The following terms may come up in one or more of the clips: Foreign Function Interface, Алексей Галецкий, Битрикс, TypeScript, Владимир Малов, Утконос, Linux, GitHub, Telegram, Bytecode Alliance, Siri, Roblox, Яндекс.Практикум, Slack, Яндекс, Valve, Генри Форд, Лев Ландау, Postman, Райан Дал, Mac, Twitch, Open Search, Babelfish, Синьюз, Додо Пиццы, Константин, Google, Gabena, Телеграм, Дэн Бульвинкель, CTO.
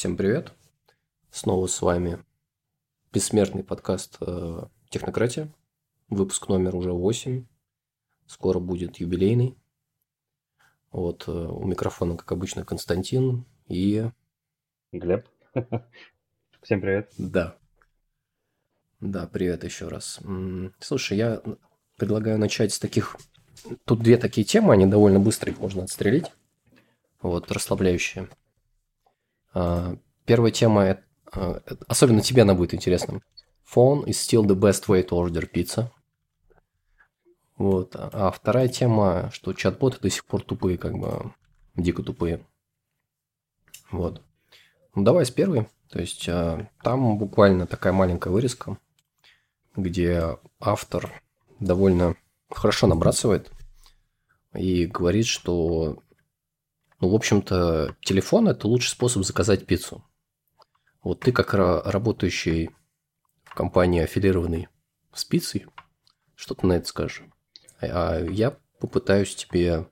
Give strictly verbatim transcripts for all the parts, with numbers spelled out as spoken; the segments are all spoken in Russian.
Всем привет. Снова с вами бессмертный подкаст э, «Технократия». Выпуск номер уже восемь. Скоро будет юбилейный. Вот э, у микрофона, как обычно, Константин и... Глеб. Всем привет. Да. Да, привет еще раз. Слушай, я предлагаю начать с таких... Тут две такие темы, они довольно быстро, их можно отстрелить. Вот, расслабляющие. Первая тема, особенно тебе она будет интересна. Phone is still the best way to order pizza. Вот. А вторая тема, что чат-боты до сих пор тупые, как бы дико тупые. Вот. Ну, давай с первой. То есть там буквально такая маленькая вырезка, где автор довольно хорошо набрасывает и говорит, что... Ну, в общем-то, телефон – это лучший способ заказать пиццу. Вот ты, как работающий в компании, аффилированный с пиццей, что ты на это скажешь? А я попытаюсь тебе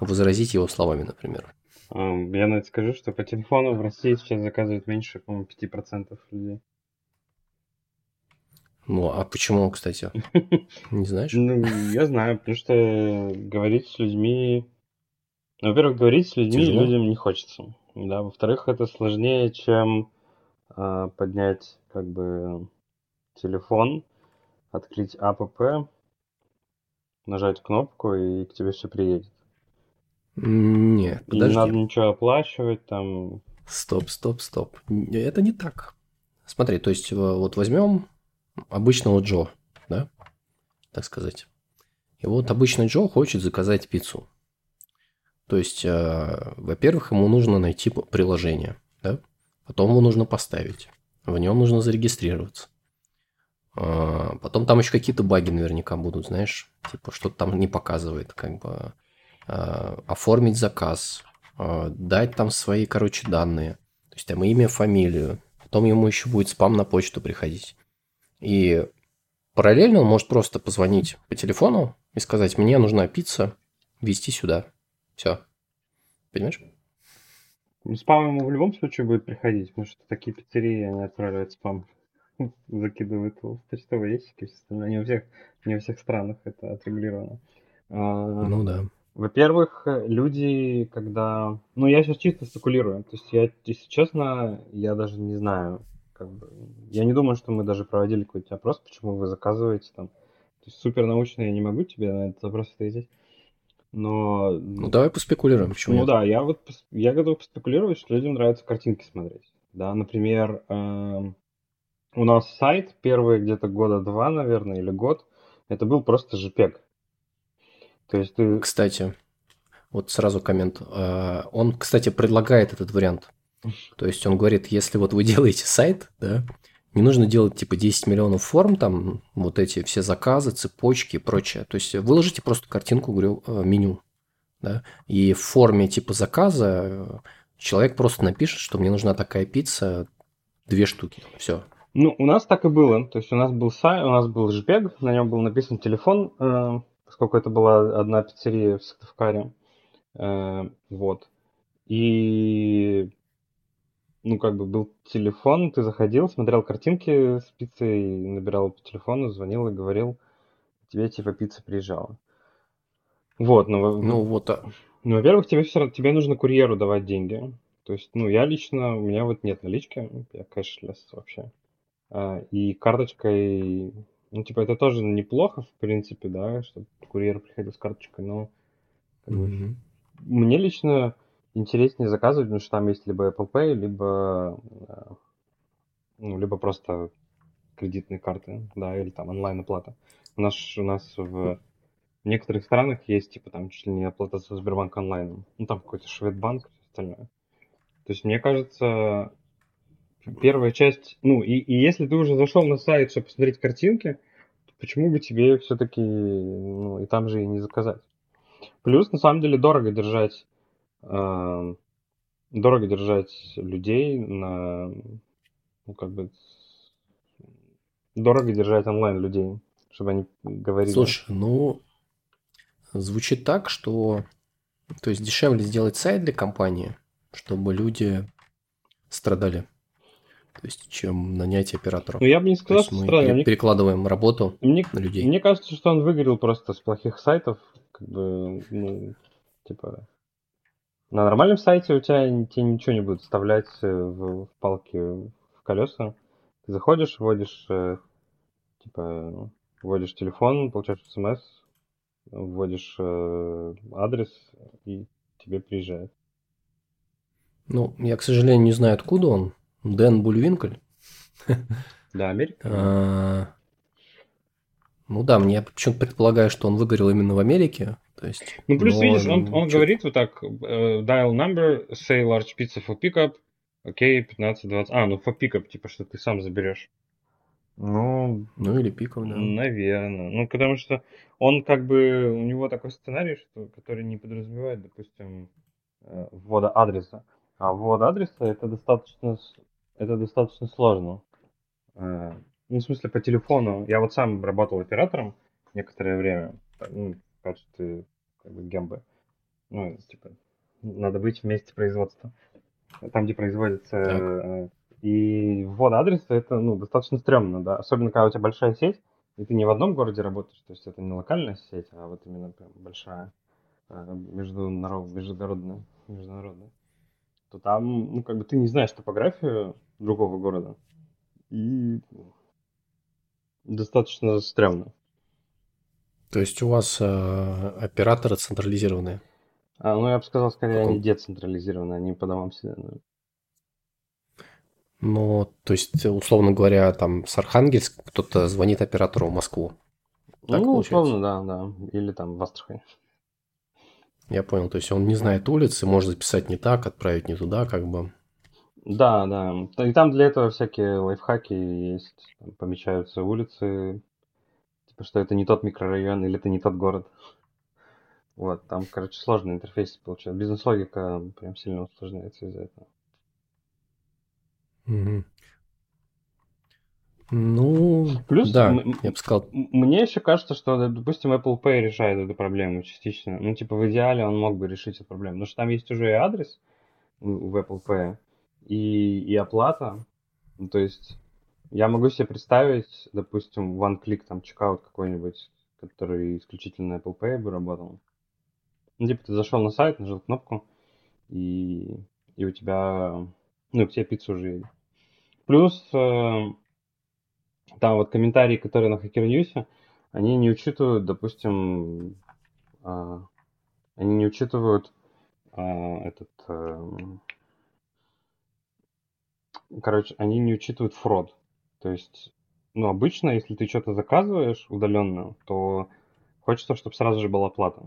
возразить его словами, например. Я на это скажу, что по телефону в России сейчас заказывают меньше, по-моему, пяти процентов людей. Ну, а почему, кстати? Не знаешь? Ну, я знаю, потому что говорить с людьми... Во-первых, говорить с людьми Тяжело. людям не хочется. Да, во-вторых, это сложнее, чем э, поднять как бы телефон, открыть АПП, нажать кнопку, и к тебе все приедет. Нет, подожди. Не надо ничего оплачивать там. Стоп, стоп, стоп. Это не так. Смотри, то есть вот возьмем обычного Джо, да, так сказать. И вот обычный Джо хочет заказать пиццу. То есть, во-первых, ему нужно найти приложение, да? Потом его нужно поставить, в нем нужно зарегистрироваться. Потом там еще какие-то баги наверняка будут, знаешь, типа что-то там не показывает, как бы оформить заказ, дать там свои, короче, данные, то есть там имя, фамилию, потом ему еще будет спам на почту приходить. И параллельно он может просто позвонить по телефону и сказать: мне нужна пицца, везти сюда. Все. Понимаешь? Спам ему в любом случае будет приходить, потому что такие пиццерии, они отправляют спам. Закидывают в почтовые ящики. Не во всех, не во всех странах это отрегулировано. Ну да. Во-первых, люди, когда... Ну, я сейчас чисто стакулирую. То есть, я, если честно, я даже не знаю. Как бы... Я не думаю, что мы даже проводили какой-то опрос, почему вы заказываете там. То есть, супернаучно я не могу тебе на этот вопрос ответить. Но... Ну, давай поспекулируем. Почему ну, нет? Да, я вот я готов поспекулировать, что людям нравится картинки смотреть. Да, например, э-м, у нас сайт первые где-то года два, наверное, или год, это был просто джипег. То есть ты... Кстати, вот сразу коммент. Он, кстати, предлагает этот вариант. То есть он говорит, если вот вы делаете сайт, да, не нужно делать типа десять миллионов форм, там вот эти все заказы, цепочки и прочее. То есть выложите просто картинку, говорю, меню. Да? И в форме типа заказа человек просто напишет, что мне нужна такая пицца, две штуки. Все. Ну, у нас так и было. То есть у нас был сайт, у нас был джипег, на нем был написан телефон, э, поскольку это была одна пиццерия в Сыктывкаре. Э, вот. И... Ну, как бы был телефон, ты заходил, смотрел картинки с пиццей, набирал по телефону, звонил и говорил, тебе типа пицца приезжала. Вот, ну, ну вот. А... Ну, во-первых, тебе все равно, тебе нужно курьеру давать деньги. То есть, ну, я лично, у меня вот нет налички, я кэшлес вообще. И карточкой, ну, типа, это тоже неплохо, в принципе, да, что курьер приходил с карточкой, но mm-hmm. мне лично... интереснее заказывать, потому что там есть либо Apple Pay, либо, ну, либо просто кредитные карты, да, или там онлайн-оплата. У нас, у нас в некоторых странах есть, типа, там, чуть ли не оплата со Сбербанк онлайном. Ну, там какой-то Шведбанк и остальное. То есть, мне кажется, первая часть... Ну, и, и если ты уже зашел на сайт, чтобы посмотреть картинки, то почему бы тебе все-таки, ну, и там же и не заказать? Плюс, на самом деле, дорого держать дорого держать людей на, ну, как бы, дорого держать онлайн людей, чтобы они говорили. Слушай, ну, звучит так, что, то есть, дешевле сделать сайт для компании, чтобы люди страдали, то есть чем нанять оператора. Ну, я бы не сказал, что мы страдали. Перекладываем работу мне, на людей. Мне кажется, что он выгорел просто с плохих сайтов, как бы, ну, типа... На нормальном сайте у тебя тебе ничего не будут вставлять в, в палки, в колеса. Ты заходишь, вводишь, типа, вводишь телефон, получаешь смс, вводишь адрес, и тебе приезжает. Ну, я, к сожалению, не знаю, откуда он. Дэн Бульвинкель. Да, Америка. Ну да, мне почему-то предполагаю, что он выгорел именно в Америке. То есть, ну, плюс, но... видишь, он, он говорит вот так, dial number, say large pizza for pickup, окей, пятнадцать двадцать, а, ну for pickup, типа, что ты сам заберешь. Ну, ну или пиков, да. Наверное, ну, потому что он как бы, у него такой сценарий, что, который не подразумевает, допустим, ввода адреса. А ввод адреса это достаточно, это достаточно сложно. Ну, в смысле, по телефону. Я вот сам работал оператором некоторое время. Ну, как что ты как бы гембы. Ну, типа, надо быть в месте производства. Там, где производится. Так. И ввод адреса это, ну, достаточно стрёмно, да. Особенно, когда у тебя большая сеть, и ты не в одном городе работаешь. То есть это не локальная сеть, а вот именно прям большая, международная, международная. международная. То там, ну, как бы ты не знаешь топографию другого города. И... достаточно стрёмно. То есть у вас э, операторы централизированные? А, ну, я бы сказал, скорее, они децентрализированные, они по домам сидят. Ну, то есть, условно говоря, там с Архангельска кто-то звонит оператору в Москву. Так, ну, получается? Условно, да, да. Или там в Астрахань. Я понял, то есть он не знает улицы, может записать не так, отправить не туда, как бы... Да, да. И там для этого всякие лайфхаки есть. Там помечаются улицы, типа, что это не тот микрорайон или это не тот город. Вот, там, короче, сложный интерфейс получается. Бизнес-логика прям сильно усложняется из-за этого. Mm-hmm. Ну, плюс, да, м- я бы сказал. Мне еще кажется, что, допустим, Apple Pay решает эту проблему частично. Ну, типа, в идеале он мог бы решить эту проблему. Потому что там есть уже и адрес в Apple Pay. И, и оплата, ну, то есть я могу себе представить, допустим, one-click там чекаут какой-нибудь, который исключительно Apple Pay бы работал. Ну, типа ты зашел на сайт, нажал кнопку, и, и у тебя, ну, к тебе пиццу уже едет. Плюс э, там вот комментарии, которые на Hacker News, они не учитывают, допустим, э, они не учитывают э, этот... Э, Короче, они не учитывают фрод. То есть, ну, обычно, если ты что-то заказываешь удаленно, то хочется, чтобы сразу же была плата.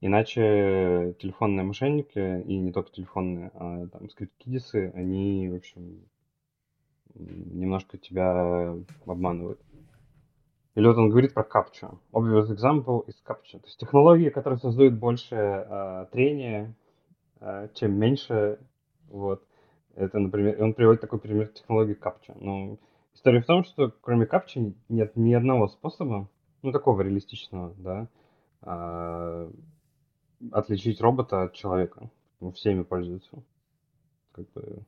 Иначе телефонные мошенники, и не только телефонные, а там скрипт-кидисы, они, в общем, немножко тебя обманывают. Или вот он говорит про капчу. Obvious example is капча. То есть технологии, которые создают больше а, трения, а, чем меньше, вот. Это, например, он приводит такой пример технологии капча. Но история в том, что кроме капчи нет ни одного способа, ну, такого реалистичного, да, а, отличить робота от человека. Ну, всеми пользуются. Как бы,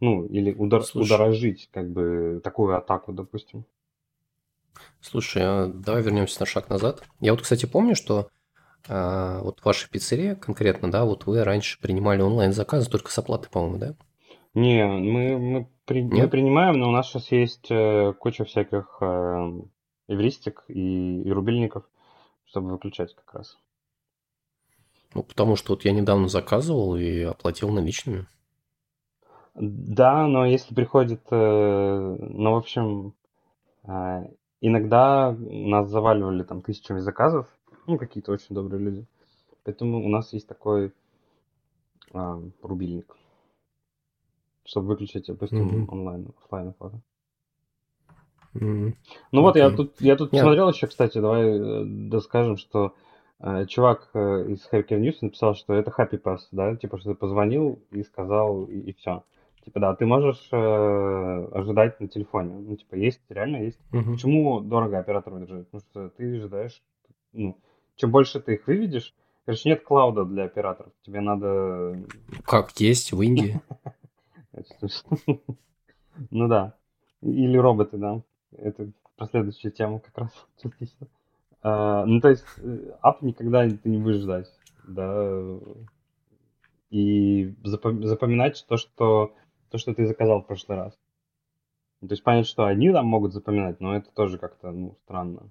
ну, или удар, удорожить, как бы, такую атаку, допустим. Слушай, а давай вернемся на шаг назад. Я вот, кстати, помню, что а вот в вашей пиццерии конкретно, да, вот вы раньше принимали онлайн-заказы только с оплатой, по-моему, да? Не, мы, мы, при, мы принимаем, но у нас сейчас есть э, куча всяких э, эвристик и, и рубильников, чтобы выключать как раз. Ну, потому что вот я недавно заказывал и оплатил наличными. Да, но если приходит, э, ну, в общем, э, иногда нас заваливали там тысячами заказов, ну, какие-то очень добрые люди. Поэтому у нас есть такой а, рубильник, чтобы выключить, допустим, mm-hmm. онлайн, офлайн оплату. Mm-hmm. Ну okay. Вот, я тут, я тут yeah. посмотрел еще, кстати, давай доскажем, что э, чувак э, из Hacker News написал, что это happy pass, да, типа, что ты позвонил и сказал, и, и все. Типа, да, ты можешь э, ожидать на телефоне. Ну, типа, есть, реально есть. Mm-hmm. Почему дорого оператору держать? Потому что ты ожидаешь, ну, чем больше ты их выведешь, короче, нет клауда для операторов. Тебе надо... Как есть в Индии. точно. Ну да. Или роботы, да. Это про следующую тему как раз частично. Ну, то есть, ап никогда ты не будешь ждать, да. И запоминать то, что, то, что ты заказал в прошлый раз. То есть понятно, что одни там могут запоминать, но это тоже как-то, ну, странно.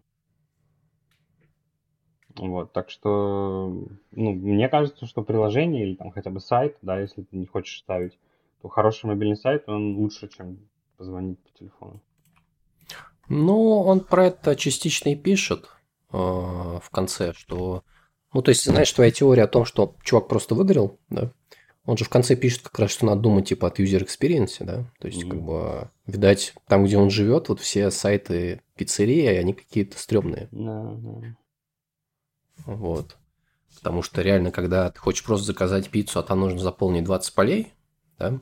Вот, так что, ну, мне кажется, что приложение или там хотя бы сайт, да, если ты не хочешь ставить, то хороший мобильный сайт, он лучше, чем позвонить по телефону. Ну, он про это частично и пишет э, в конце, что... Ну, то есть, знаешь, твоя теория о том, что чувак просто выгорел, да? Он же в конце пишет как раз, что надо думать типа от user experience, да? То есть, mm-hmm. как бы, видать, там, где он живет, вот все сайты пиццерии, они какие-то стрёмные. Mm-hmm. Вот. Потому что реально, когда ты хочешь просто заказать пиццу, а там нужно заполнить двадцать полей, да?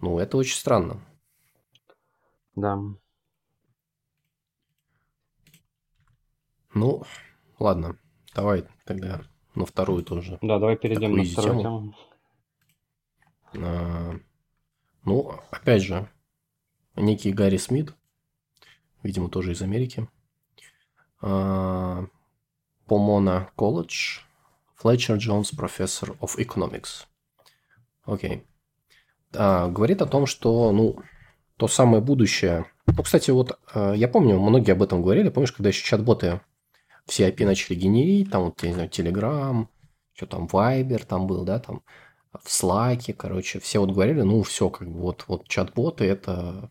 Ну, это очень странно. Да. Yeah. Ну, ладно. Давай тогда на вторую тоже. Да, давай перейдем на вторую тему. А, ну, опять же, некий Гарри Смит, видимо, тоже из Америки, а, Pomona College, Fletcher Jones Professor of Economics. Окей. А, говорит о том, что, ну, то самое будущее... Ну, кстати, вот я помню, многие об этом говорили. Помнишь, когда еще чат-боты... Все ай пи начали генерить, там, вот, я не знаю, Telegram, что там, Viber там был, да, там, в Slack, короче, все вот говорили, ну, все, как бы, вот, вот чат-боты – это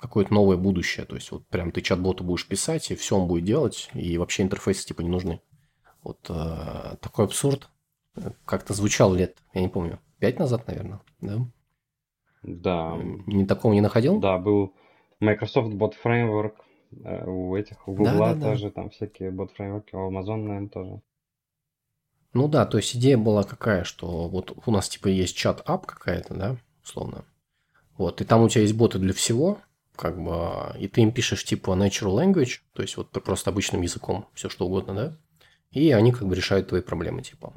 какое-то новое будущее, то есть, вот, прям ты чат-боту будешь писать, и все он будет делать, и вообще интерфейсы, типа, не нужны. Вот э, такой абсурд как-то звучал лет, я не помню, пять назад, наверное, да? Да. Ни такого не находил? Да, был Microsoft Bot Framework. У этих, у Google да, да, тоже, да. Там всякие бот-фреймворки, у Amazon, наверное, тоже. Ну да, то есть идея была какая, что вот у нас типа есть чат-ап какая-то, да, условно. Вот, и там у тебя есть боты для всего, как бы, и ты им пишешь типа natural language, то есть вот просто обычным языком, все что угодно, да, и они как бы решают твои проблемы типа.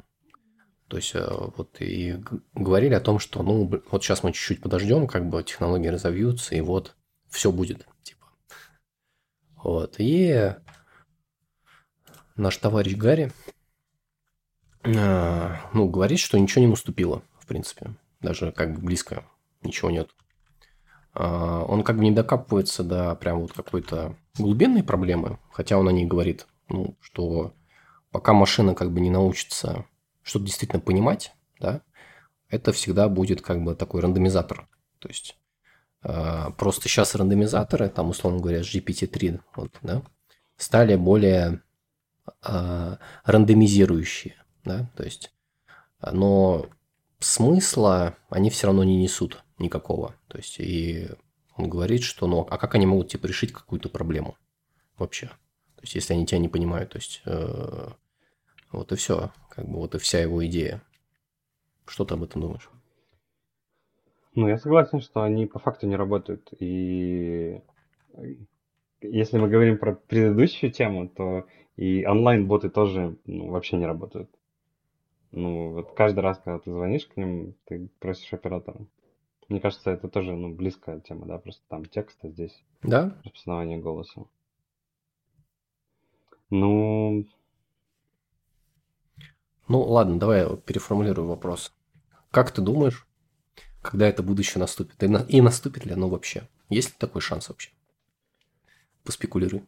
То есть вот и говорили о том, что ну вот сейчас мы чуть-чуть подождем, как бы технологии разовьются, и вот все будет, типа. Вот, и наш товарищ Гарри, ну, говорит, что ничего не наступило, в принципе. Даже как бы близко ничего нет. Он как бы не докапывается до прям вот какой-то глубинной проблемы, хотя он о ней говорит, ну, что пока машина как бы не научится что-то действительно понимать, да, это всегда будет как бы такой рандомизатор, то есть... Просто сейчас рандомизаторы, там, условно говоря, джи пи ти три, вот, да, стали более а, рандомизирующие, да, то есть, но смысла они все равно не несут никакого, то есть, и он говорит, что, ну, а как они могут, типа, решить какую-то проблему вообще, то есть, если они тебя не понимают, то есть, э, вот и все, как бы, вот и вся его идея. Что ты об этом думаешь? Ну, я согласен, что они по факту не работают. И если мы говорим про предыдущую тему, то и онлайн-боты тоже ну, вообще не работают. Ну, вот каждый раз, когда ты звонишь к ним, ты просишь оператора. Мне кажется, это тоже ну, близкая тема, да, просто там текст, а здесь да? Распознавание голоса. Ну... Ну, ладно, давай я переформулирую вопрос. Как ты думаешь, когда это будущее наступит? И, на... и наступит ли оно вообще? Есть ли такой шанс вообще? Поспекулируй.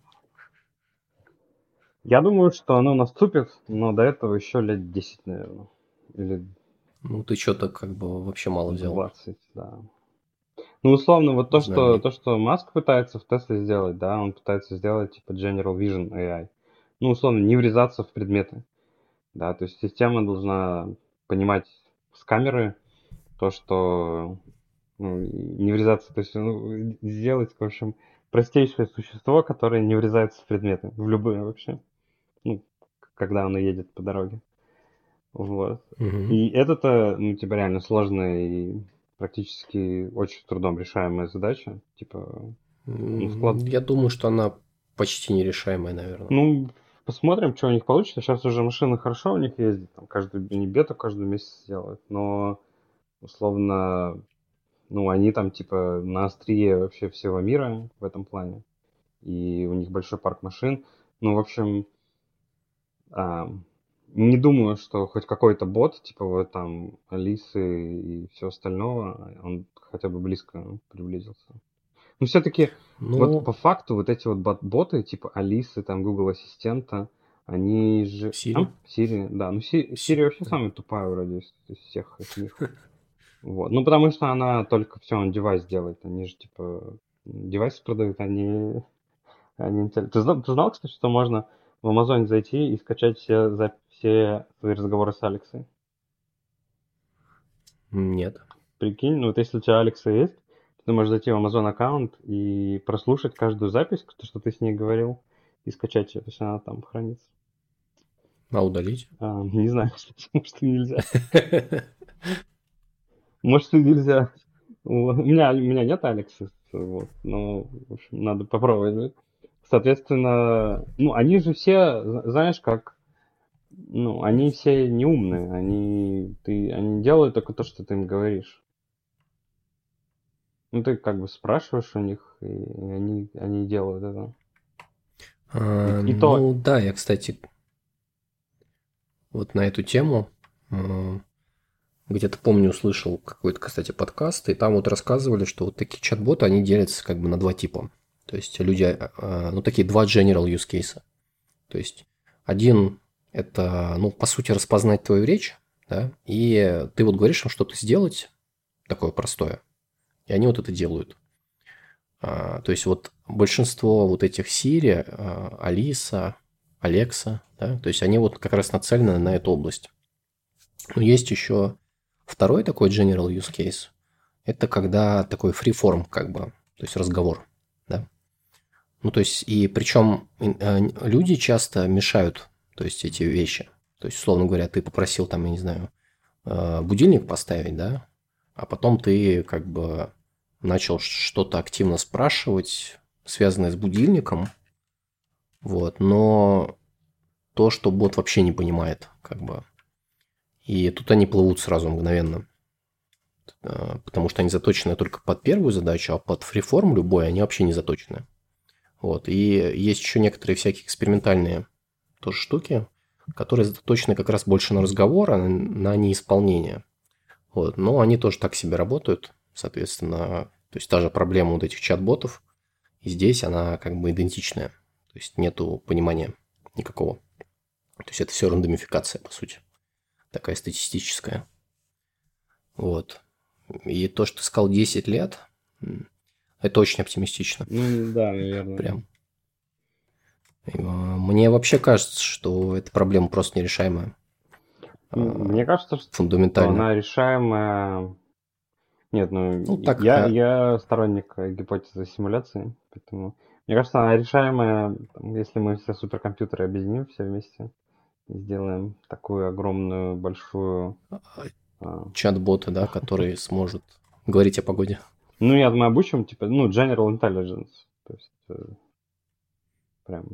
Я думаю, что оно наступит, но до этого еще лет десять, наверное. Или... Ну, ты что-то как бы вообще мало взял. двадцать, да. Ну, условно, вот то, что, то, что Маск пытается в Тесле сделать, да, он пытается сделать типа General Vision эй ай. Ну, условно, не врезаться в предметы. Да, то есть система должна понимать с камеры, то, что ну, не врезаться, то есть ну, сделать, в общем, простейшее существо, которое не врезается в предметы, в любые вообще, ну, когда оно едет по дороге. Вот. Угу. И это-то, ну, типа, реально сложная и практически очень трудом решаемая задача, типа, ну, склад... Я думаю, что она почти нерешаемая, наверное. Ну, посмотрим, что у них получится. Сейчас уже машины хорошо у них ездят, там, каждую бету каждый месяц делают, но... Условно, ну, они там типа на острие вообще всего мира в этом плане. И у них большой парк машин. Ну, в общем, а, не думаю, что хоть какой-то бот, типа вот там Алисы и все остального, он хотя бы близко приблизился. Но все-таки ну... вот по факту вот эти вот боты, типа Алисы, там Google Ассистента, они же... Сири? А? Сири, да. Ну, Сири, Сири вообще да. самая тупая вроде из, из всех из них. Вот. Ну, потому что она только все, он девайс делает. Они же, типа, девайсы продают, они... они... Ты знал, ты знал, кстати, что можно в Амазоне зайти и скачать все, за... все свои разговоры с Алексой? Нет. Прикинь, ну вот если у тебя Алекса есть, ты можешь зайти в Amazon аккаунт и прослушать каждую запись, что ты с ней говорил, и скачать ее, то есть она там хранится. А удалить? А, не знаю, может, и нельзя. Может, и нельзя. У меня, у меня нет Алекса, вот, но, в общем, надо попробовать. Соответственно, ну, они же все, знаешь, как, ну, они все не умные, они, ты, они делают только то, что ты им говоришь. Ну, ты как бы спрашиваешь у них, и они, они делают это. А, и, и ну, то... да, я, кстати, вот на эту тему где-то, помню, услышал какой-то, кстати, подкаст, и там вот рассказывали, что вот такие чат-боты, они делятся как бы на два типа. То есть люди, ну, такие два general use case. То есть один – это, ну, по сути, распознать твою речь, да, и ты вот говоришь им что-то сделать такое простое, и они вот это делают. А, то есть вот большинство вот этих Siri, Алиса, Alexa, да, то есть они вот как раз нацелены на эту область. Но есть еще второй такой general use case. Это когда такой freeform как бы, то есть разговор, да. Ну то есть и причем люди часто мешают, то есть эти вещи. То есть, условно говоря, ты попросил там, я не знаю, будильник поставить, да, а потом ты как бы начал что-то активно спрашивать, связанное с будильником, вот, но то, что бот вообще не понимает, как бы. И тут они плывут сразу мгновенно, потому что они заточены только под первую задачу, а под фриформ любой они вообще не заточены. Вот, и есть еще некоторые всякие экспериментальные тоже штуки, которые заточены как раз больше на разговор, а на неисполнение. Вот, но они тоже так себе работают. Соответственно, то есть та же проблема вот этих чат-ботов, и здесь она как бы идентичная. То есть нету понимания никакого. То есть это все рандомификация, по сути. Такая статистическая. Вот. И то, что ты сказал десять лет, это очень оптимистично. Ну, да, наверное. Прям. Мне вообще кажется, что эта проблема просто нерешаемая. Мне кажется, что фундаментально. Она решаемая... Нет, ну, ну так, я, да. я сторонник гипотезы симуляции, поэтому мне кажется, она решаемая, если мы все суперкомпьютеры объединим все вместе и сделаем такую огромную, большую... Чат-бота, да, который сможет говорить о погоде. Ну, я думаю, обучим, типа, ну, general intelligence, то есть прям,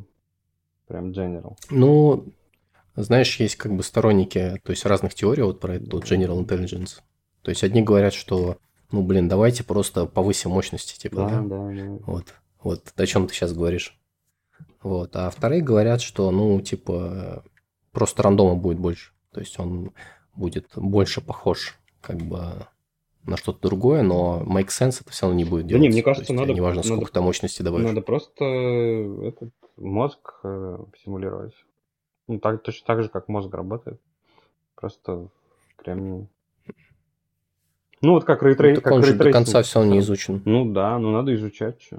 прям general. Ну, знаешь, есть как бы сторонники, то есть разных теорий вот про эту general intelligence. То есть одни говорят, что, ну, блин, давайте просто повысим мощности, типа, да, да? Да, да. Вот, вот, о чем ты сейчас говоришь. Вот, а вторые говорят, что, ну, типа, просто рандома будет больше, то есть он будет больше похож, как бы, на что-то другое, но make sense это все равно не будет делать. Да не, мне кажется, то есть, надо... Неважно, сколько надо, там мощности добавишь. Надо просто этот мозг симулировать. Ну, так, точно так же, как мозг работает, просто прям... Ну, вот как рейтрейсинг. Ну, он же до конца все не изучен. Ну да, ну надо изучать, что.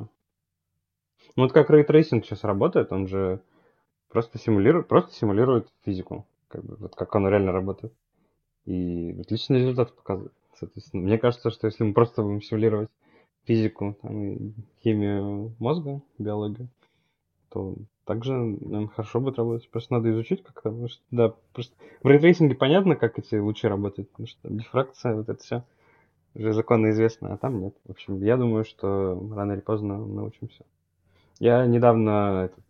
Ну, вот как рейтрейсинг сейчас работает, он же просто симулирует, просто симулирует физику. Как бы, вот как он реально работает. И отличный результат показывает. Соответственно, мне кажется, что если мы просто будем симулировать физику, там, химию мозга, биологию, то также, наверное, хорошо будет работать. Просто надо изучить как-то. Потому что, да, просто в рейтрейсинге понятно, как эти лучи работают, потому что там дифракция, вот это все. Уже законно известно, а там нет. В общем, я думаю, что рано или поздно научимся. Я недавно этот,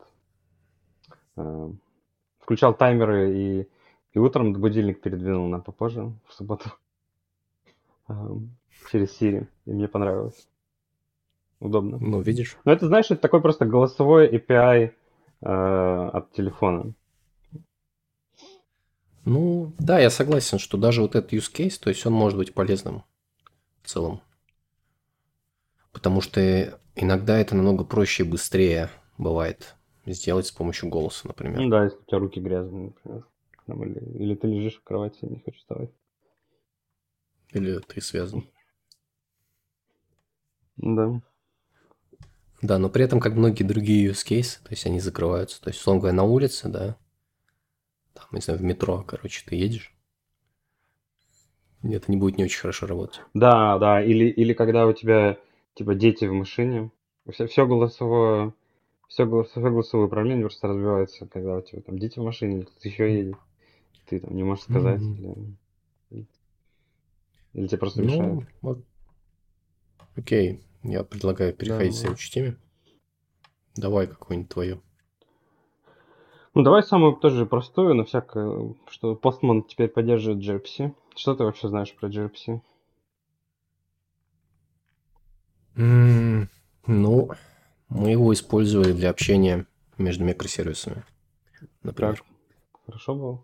э, включал таймеры и, и утром будильник передвинул на попозже, в субботу. Э, через Siri, и мне понравилось. Удобно. Ну, видишь. Ну, это, знаешь, это такой просто голосовой эй пи ай э, от телефона. Ну, да, я согласен, что даже вот этот use case, то есть он может быть полезным в целом. Потому что иногда это намного проще и быстрее бывает сделать с помощью голоса, например. Ну да, если у тебя руки грязные, например. Или, или ты лежишь в кровати и не хочешь вставать. Или ты связан. Да. Да, но при этом, как многие другие use cases, то есть они закрываются. То есть, условно говоря, на улице, да, там, не знаю, в метро, короче, ты едешь. Это не будет не очень хорошо работать. Да, да, или, или когда у тебя, типа, дети в машине. Все, все голосовое, все голосовое, голосовое управление просто развивается, когда у тебя там дети в машине, или ты еще едешь. Ты там не можешь сказать. Mm-hmm. Или, или тебе просто мешает. Ну, окей, я предлагаю переходить да, к следующей теме. Давай какую-нибудь твою. Ну, давай самую тоже простую, но всякое, что Postman теперь поддерживает gRPC. Что ты вообще знаешь про gRPC? Mm, ну, мы его использовали для общения между микросервисами, например. Так, хорошо было?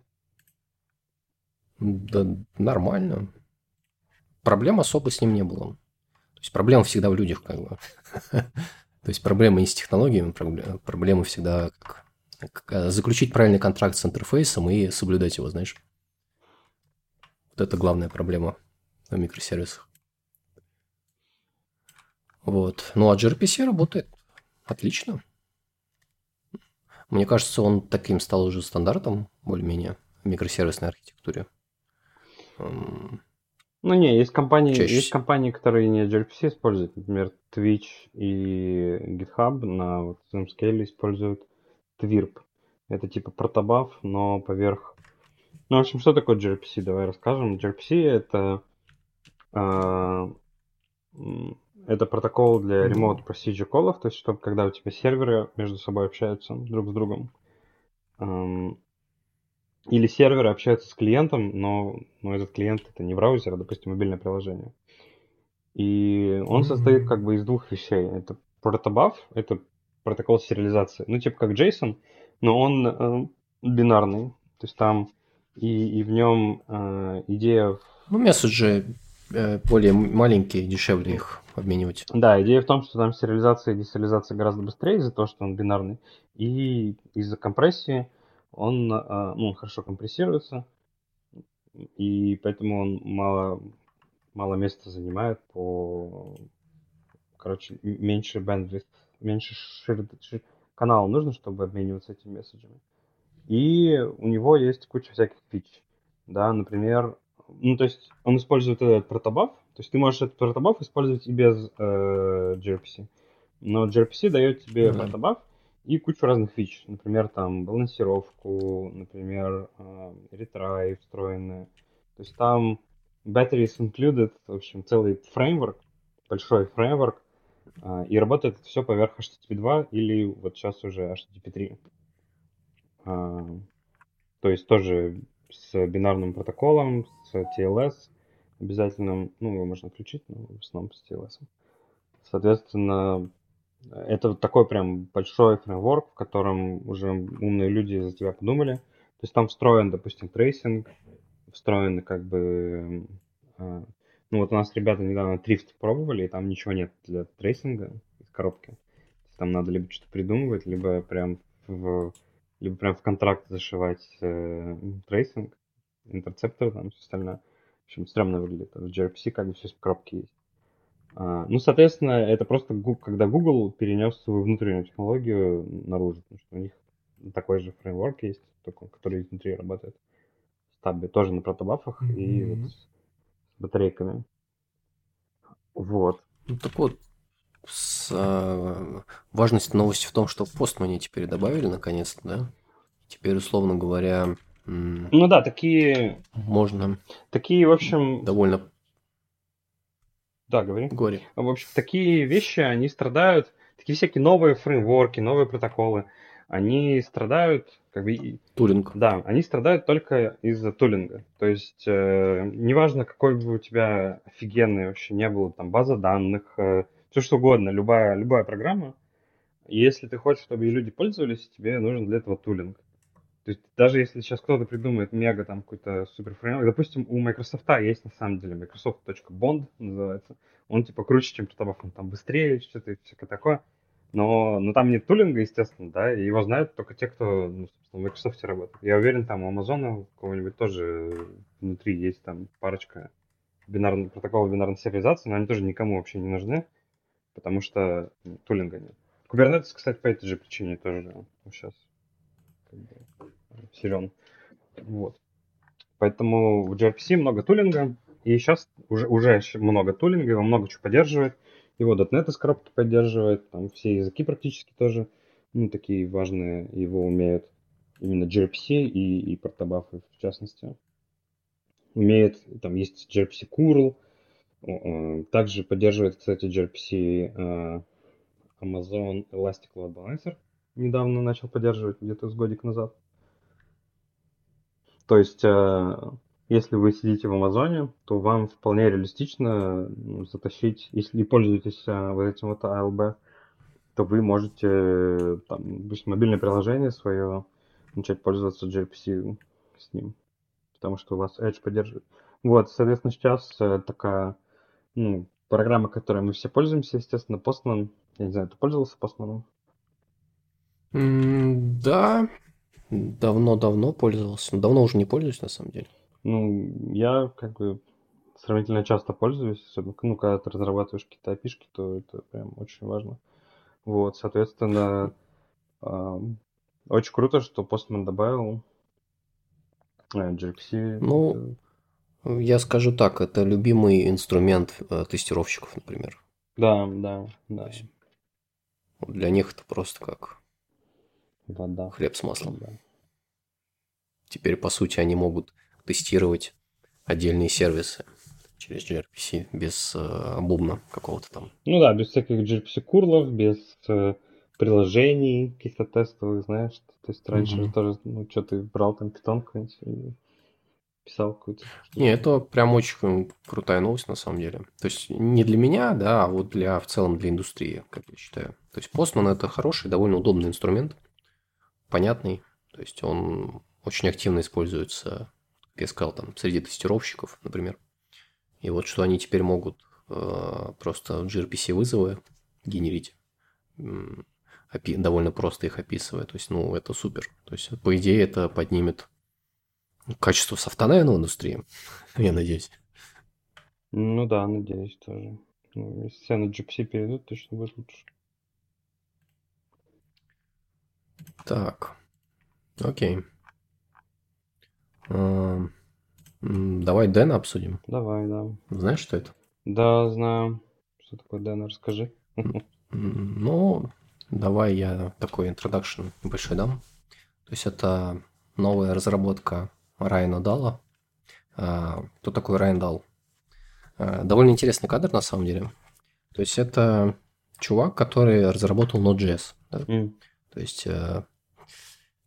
Да, нормально. Проблем особо с ним не было. То есть проблема всегда в людях, как бы. То есть проблема не с технологиями, проблема всегда... Заключить правильный контракт с интерфейсом и соблюдать его, знаешь. Вот это главная проблема в микросервисах. Вот. Ну, а gRPC работает отлично. Мне кажется, он таким стал уже стандартом, более-менее, в микросервисной архитектуре. Ну, не, есть компании, есть компании, которые не gRPC используют. Например, Twitch и GitHub на вот, Scale используют твирп. Это типа протобаф, но поверх... Ну, в общем, что такое gRPC? Давай расскажем. gRPC это, э, это протокол для remote procedure call'ов, то есть, чтобы когда у тебя серверы между собой общаются друг с другом. Э, или серверы общаются с клиентом, но, но этот клиент это не браузер, а, допустим, мобильное приложение. И он mm-hmm. состоит как бы из двух вещей. Это протобаф, это протокол сериализации. Ну, типа как JSON, но он э, бинарный. То есть там и, и в нем э, идея... Ну, месседжи э, более маленькие, дешевле их обменивать. Да, идея в том, что там сериализация и десериализация гораздо быстрее из-за того, что он бинарный. И из-за компрессии он, э, ну, он хорошо компрессируется. И поэтому он мало, мало места занимает по... Короче, меньше bandwidth. Меньше шир... Шир... канала нужно, чтобы обмениваться этими месседжами. И у него есть куча всяких фич. Да, например, ну то есть он использует этот протобаф. То есть ты можешь этот протобаф использовать и без э, gRPC. Но gRPC дает тебе mm-hmm. протобаф и кучу разных фич. Например, там балансировку, например, э, ретрай встроенные. То есть там batteries included, в общем, целый фреймворк, большой фреймворк. И работает все поверх эйч ти ти пи два или вот сейчас уже эйч ти ти пи три. А, то есть тоже с бинарным протоколом, с ти эл эс обязательным. Ну, его можно включить, но в основном с ти эл эс. Соответственно, это вот такой прям большой фреймворк, в котором уже умные люди за тебя подумали. То есть там встроен, допустим, трейсинг, встроен как бы... Ну вот у нас ребята недавно Трифт пробовали, и там ничего нет для трейсинга из коробки. Там надо либо что-то придумывать, либо прям в, либо прям в контракт зашивать э, трейсинг, интерцептор, там все остальное. В общем, стрёмно выглядит. В gRPC как бы все из коробки есть. А, ну, соответственно, это просто когда Google перенес свою внутреннюю технологию наружу, потому что у них такой же фреймворк есть, только, который изнутри работает. Стабби тоже на протобафах mm-hmm. и вот батарейками. Вот. Ну, так вот, с, а, важность новости в том, что в Postman теперь добавили наконец-то, да? Теперь, условно говоря... М- ну да, такие... Можно... Такие, в общем... Довольно... Да, говори. Говори. В общем, такие вещи, они страдают, такие всякие новые фреймворки, новые протоколы, они страдают, как бы, тулинг. Да, они страдают только из-за тулинга. То есть э, неважно, какой бы у тебя офигенный вообще не было, там база данных, э, все что угодно, любая, любая программа. Если ты хочешь, чтобы и люди пользовались, тебе нужен для этого тулинг. То есть даже если сейчас кто-то придумает мега там какой-то супер фреймворк, допустим, у Microsoft есть на самом деле Microsoft.Bond называется, он типа круче, чем Protobuf, он там быстрее, что-то и всякое такое, но, но там нет тулинга, естественно, да, и его знают только те, кто, ну, собственно, в Microsoft работает. Я уверен, там у Amazon какого-нибудь тоже внутри есть там парочка бинарных протоколов бинарной сериализации, но они тоже никому вообще не нужны, потому что тулинга нет. Kubernetes, кстати, по этой же причине тоже сейчас силен. Вот. Поэтому в gRPC много тулинга, и сейчас уже, уже много тулинга, его много чего поддерживает. Его .дот нет из коробки поддерживает, там все языки практически тоже, ну, такие важные, его умеют. Именно gRPC и, и протобафы, в частности. Умеет, там есть gRPC curl, также поддерживает, кстати, gRPC Amazon Elastic Load Balancer. Недавно начал поддерживать, где-то с годик назад. То есть, э, если вы сидите в Амазоне, то вам вполне реалистично затащить, если пользуетесь э, вот этим вот эй эл би, то вы можете, э, там, допустим, мобильное приложение свое, начать пользоваться gRPC с ним, потому что у вас Edge поддерживает. Вот, соответственно, сейчас э, такая, ну, программа, которой мы все пользуемся, естественно, Postman. Я не знаю, ты пользовался Postman? Mm, да, давно-давно пользовался, но давно уже не пользуюсь на самом деле. Ну, я как бы сравнительно часто пользуюсь, особенно, ну, когда ты разрабатываешь какие-то эй пи ай-шки, то это прям очень важно. Вот, соответственно, э, очень круто, что Postman добавил э, gRPC. Ну, это... я скажу так, это любимый инструмент э, тестировщиков, например. Да, да, да. Есть, для них это просто как... вода. Хлеб с маслом. Да. Теперь, по сути, они могут тестировать отдельные сервисы через gRPC без э, бубна какого-то там. Ну да, без всяких gRPC-курлов, без э, приложений каких-то тестовых, знаешь. То есть раньше mm-hmm. тоже, ну, что ты брал там питон какой-нибудь и писал какую-то... Не, это прям очень крутая новость на самом деле. То есть не для меня, да, а вот для, в целом для индустрии, как я считаю. То есть Postman — это хороший, довольно удобный инструмент. Понятный, то есть он очень активно используется, как я сказал, там, среди тестировщиков, например. И вот что они теперь могут э, просто gRPC вызовы генерить, опи- довольно просто их описывая, то есть, ну, это супер. То есть, по идее, это поднимет качество софта, наверное, в индустрии, я надеюсь. Ну да, надеюсь тоже. Ну, если все на gRPC перейдут, точно будет лучше. Так, окей. Э-э- давай Дэна обсудим. Давай, да. Знаешь, что это? Да, знаю. Что такое Дэна, расскажи. Ну, давай я такой интродакшн небольшой дам. То есть это новая разработка Райана Дала. Кто такой Райан Дал? Довольно интересный кадр на самом деле. То есть это чувак, который разработал Node.js. Да? Mm. То есть,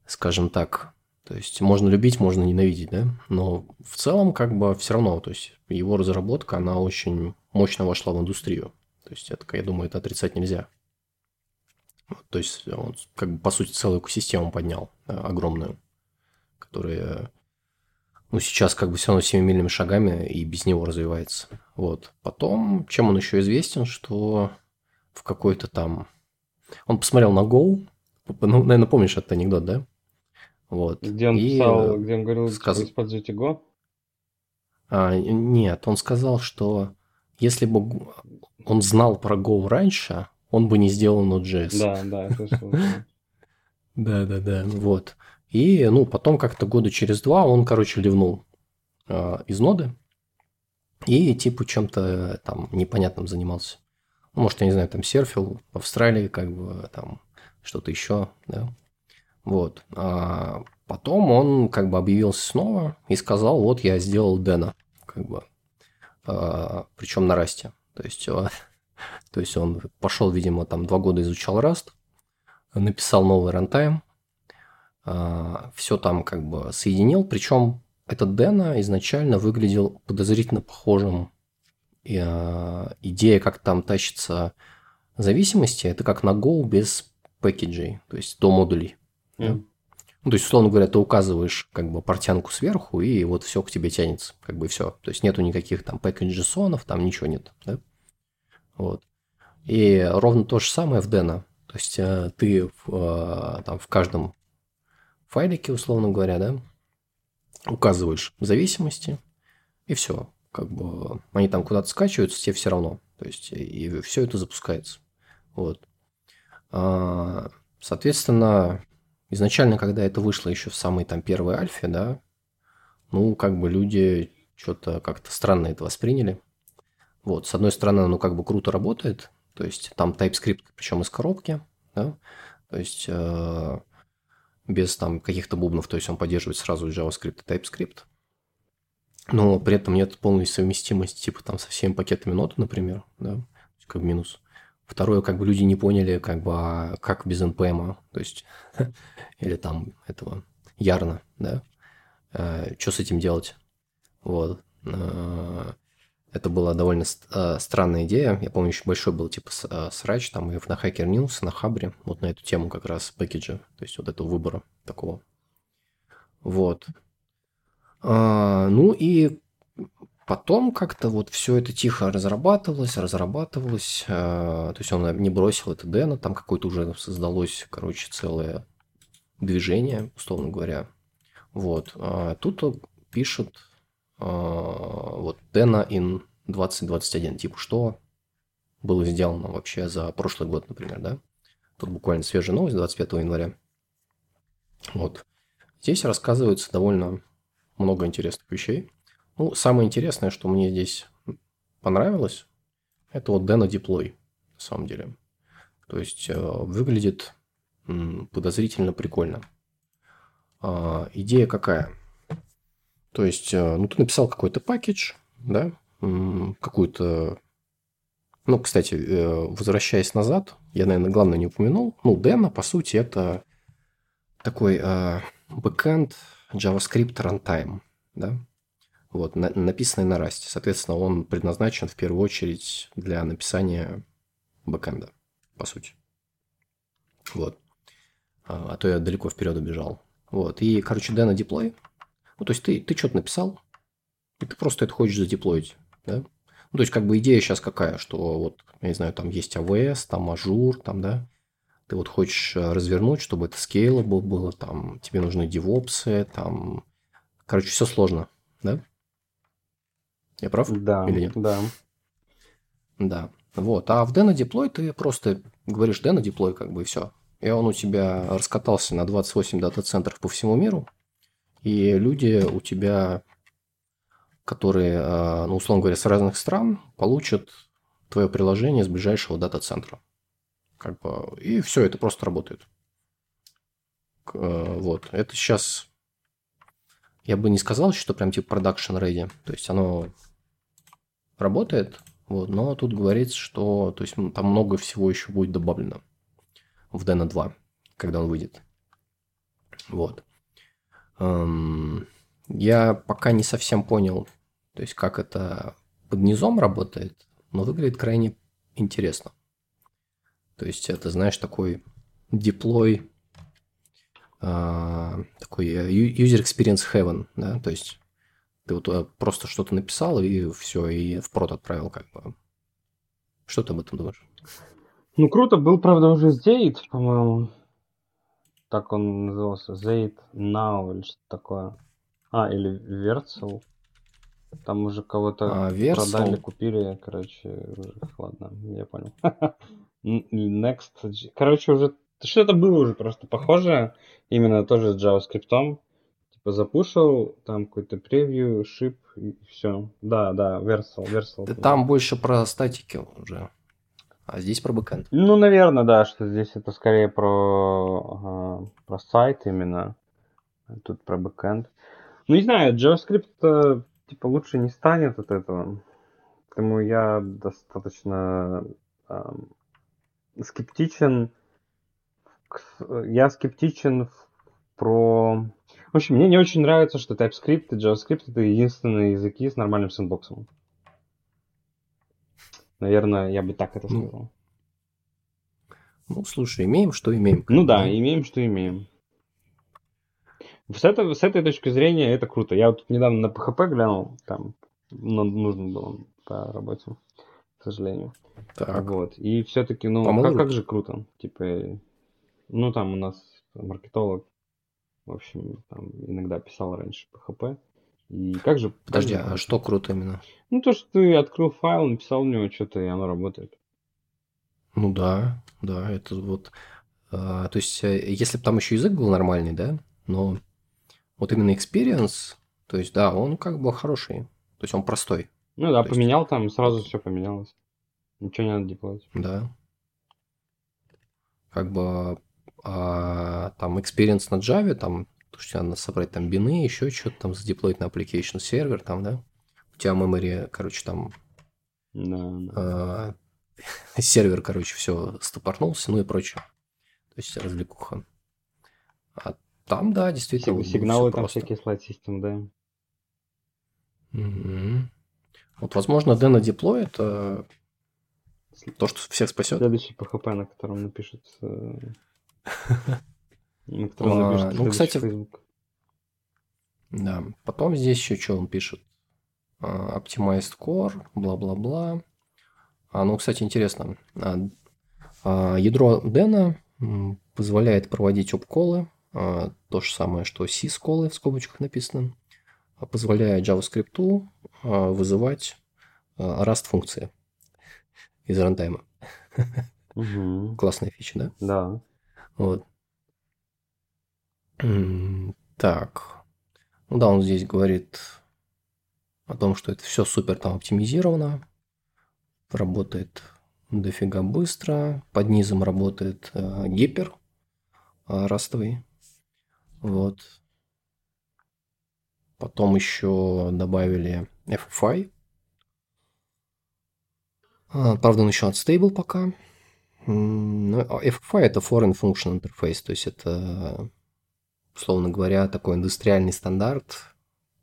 скажем так, то есть можно любить, можно ненавидеть, да, но в целом как бы все равно, то есть его разработка, она очень мощно вошла в индустрию, то есть это, я думаю, это отрицать нельзя. То есть он как бы по сути целую экосистему поднял, да, огромную, которая, ну, сейчас как бы все равно семимильными шагами и без него развивается. Вот. Потом, чем он еще известен, что в какой-то там... Он посмотрел на Go. Ну, наверное, помнишь этот анекдот, да? Вот. Где он и, писал, где он говорил, сказ... что вы используете Go? А, нет, он сказал, что если бы он знал про Go раньше, он бы не сделал Node.js. Да, да, это Да, да, да, вот. И, ну, потом как-то года через два он, короче, ливнул из ноды и типа чем-то там непонятным занимался. Ну, может, я не знаю, там серфил в Австралии, как бы там... что-то еще, да, вот. А потом он как бы объявился снова и сказал, вот я сделал Дэна, как бы, а, причем на Расте, то есть, то есть он пошел, видимо, там два года изучал Rust, написал новый рантайм, все там как бы соединил. Причем этот Deno изначально выглядел подозрительно похожим. И, э, идея, как там тащится зависимости, это как на Go без пэкэджей, то есть до модулей. Mm. Да? Ну, то есть, условно говоря, ты указываешь как бы портянку сверху, и вот все к тебе тянется, как бы все. То есть нету никаких там пэкэдж-джейсонов, там ничего нет. Да? Вот. И ровно то же самое в Deno. То есть э, ты в, э, там, в каждом файлике, условно говоря, да, указываешь зависимости, и все. Как бы они там куда-то скачиваются, тебе все равно. То есть, и все это запускается. Вот. Соответственно, изначально, когда это вышло еще в самой там первой альфе, да, ну, как бы люди что-то как-то странно это восприняли. Вот. С одной стороны, оно как бы круто работает. То есть, там TypeScript, причем из коробки, да. То есть, без там каких-то бубнов, то есть, он поддерживает сразу JavaScript и TypeScript. Но при этом нет полной совместимости типа там со всеми пакетами ноты, например, да, как минус. Второе, как бы люди не поняли, как бы как без эн пи эм, то есть или там этого ярна, да, э, что с этим делать? Вот. Э, это была довольно ст- э, странная идея. Я помню, еще большой был типа с- э, срач там и на Hacker News, на Хабре, вот на эту тему как раз пэкэджа, то есть вот этого выбора такого. Вот. Uh, ну и потом как-то вот все это тихо разрабатывалось, разрабатывалось, uh, то есть он не бросил это Deno, там какое-то уже создалось, короче, целое движение, условно говоря. Вот, uh, тут он пишет uh, вот Deno in двадцать двадцать один, типа что было сделано вообще за прошлый год, например, да? Тут буквально свежая новость, двадцать пятого января. Вот, здесь рассказывается довольно... много интересных вещей. Ну, самое интересное, что мне здесь понравилось, это вот Deno Deploy, на самом деле. То есть, выглядит подозрительно прикольно. Идея какая? То есть, ну, ты написал какой-то пакетч, да, какую-то... Ну, кстати, возвращаясь назад, я, наверное, главное не упомянул. Ну, Deno, по сути, это такой бэкэнд... JavaScript runtime, да, вот, на, написанный на Rust. Соответственно, он предназначен в первую очередь для написания бэкэнда, по сути. Вот. А, а то я далеко вперед убежал. Вот. И, короче, Deno Deploy. Ну, то есть, ты, ты что-то написал, и ты просто это хочешь задеплоить, да. Ну, то есть, как бы идея сейчас какая, что вот, я не знаю, там есть эй дабл ю эс, там Azure, там, да. Ты вот хочешь развернуть, чтобы это scalable было, там, тебе нужны девопсы, там, короче, все сложно, да? Я прав? Да, или нет? Да. Да, вот, а в Deno Deploy ты просто говоришь Deno Deploy, как бы, и все. И он у тебя раскатался на двадцать восемь дата-центров по всему миру, и люди у тебя, которые, ну, условно говоря, с разных стран, получат твое приложение с ближайшего дата-центра. Как бы, и все, это просто работает. Вот. Это сейчас... Я бы не сказал, что прям типа production ready. То есть, оно работает, вот, но тут говорится, что то есть, там много всего еще будет добавлено в Deno два, когда он выйдет. Вот. Я пока не совсем понял, то есть, как это под низом работает, но выглядит крайне интересно. То есть, это, знаешь, такой deploy, э, такой user experience heaven, да, то есть, ты вот просто что-то написал, и все, и в прод отправил, как бы. Что ты об этом думаешь? Ну, круто, был, правда, уже зет, по-моему, так он назывался, зет Now, или что-то такое. А, или Vercel. Там уже кого-то а, продали, купили, короче, уже, ладно, я понял. Next. Короче, уже что-то было уже просто похожее. Именно тоже с JavaScript. Типа запушил, там какой-то превью, шип и все. Да, да, Vercel, Vercel. Да, там больше про статики уже. А здесь про бэкэнд. Ну, наверное, да, что здесь это скорее про, а, про сайт именно. А тут про бэкэнд. Ну, не знаю, JavaScript типа лучше не станет от этого. Поэтому я достаточно... А, скептичен, я скептичен про... В общем, мне не очень нравится, что TypeScript и JavaScript — это единственные языки с нормальным сэндбоксом. Наверное, я бы так это сказал. Ну, слушай, имеем, что имеем. Ну да, имеем, что имеем. С этой, с этой точки зрения это круто. Я вот недавно на пэ хэ пэ глянул, там нужно было по работе, к сожалению. Так. Вот. И все-таки, ну, как, как же круто. Типа, ну, там у нас маркетолог, в общем, там иногда писал раньше пэ хэ пэ. И как же... Подожди, как же... а что круто именно? Ну, то, что ты открыл файл, написал в него что-то, и оно работает. Ну да, да, это вот... А, то есть, если бы там еще язык был нормальный, да, но... Вот именно experience, то есть, да, он как бы хороший, то есть он простой. Ну да, то поменял есть... там, сразу все поменялось. Ничего не надо деплоить. Да. Как бы а, там experience на Java, там, то что надо собрать там бины, еще что-то там задеплоить на application сервер, там, да. У тебя memory, короче, там да, а, сервер, короче, все стопорнулся, ну и прочее. То есть развлекуха. А там, да, действительно. Сигналы там просто. Всякие слайд-системы, да. Mm-hmm. Вот, возможно, Deno Deploy это то, что всех спасет. Следующий пэ хэ пэ, на котором напишут... на котором напишут следующий, ну, кстати, Facebook. Да, потом здесь еще что он пишет. Uh, Optimized Core, бла-бла-бла. Uh, ну, кстати, интересно. Uh, uh, ядро Deno позволяет проводить обколы. Uh, то же самое, что sys-колы в скобочках написано, uh, позволяет JavaScript uh, вызывать uh, Rust-функции из рантайма. Угу. Классная фича, да? Да. Вот. Так. Ну да, он здесь говорит о том, что это все супер там оптимизировано, работает дофига быстро, под низом работает uh, гипер uh, растовый. Вот. Потом еще добавили эф эф ай. А, правда, он еще отстейбл пока. Но эф эф ай это Foreign Function Interface, то есть это, условно говоря, такой индустриальный стандарт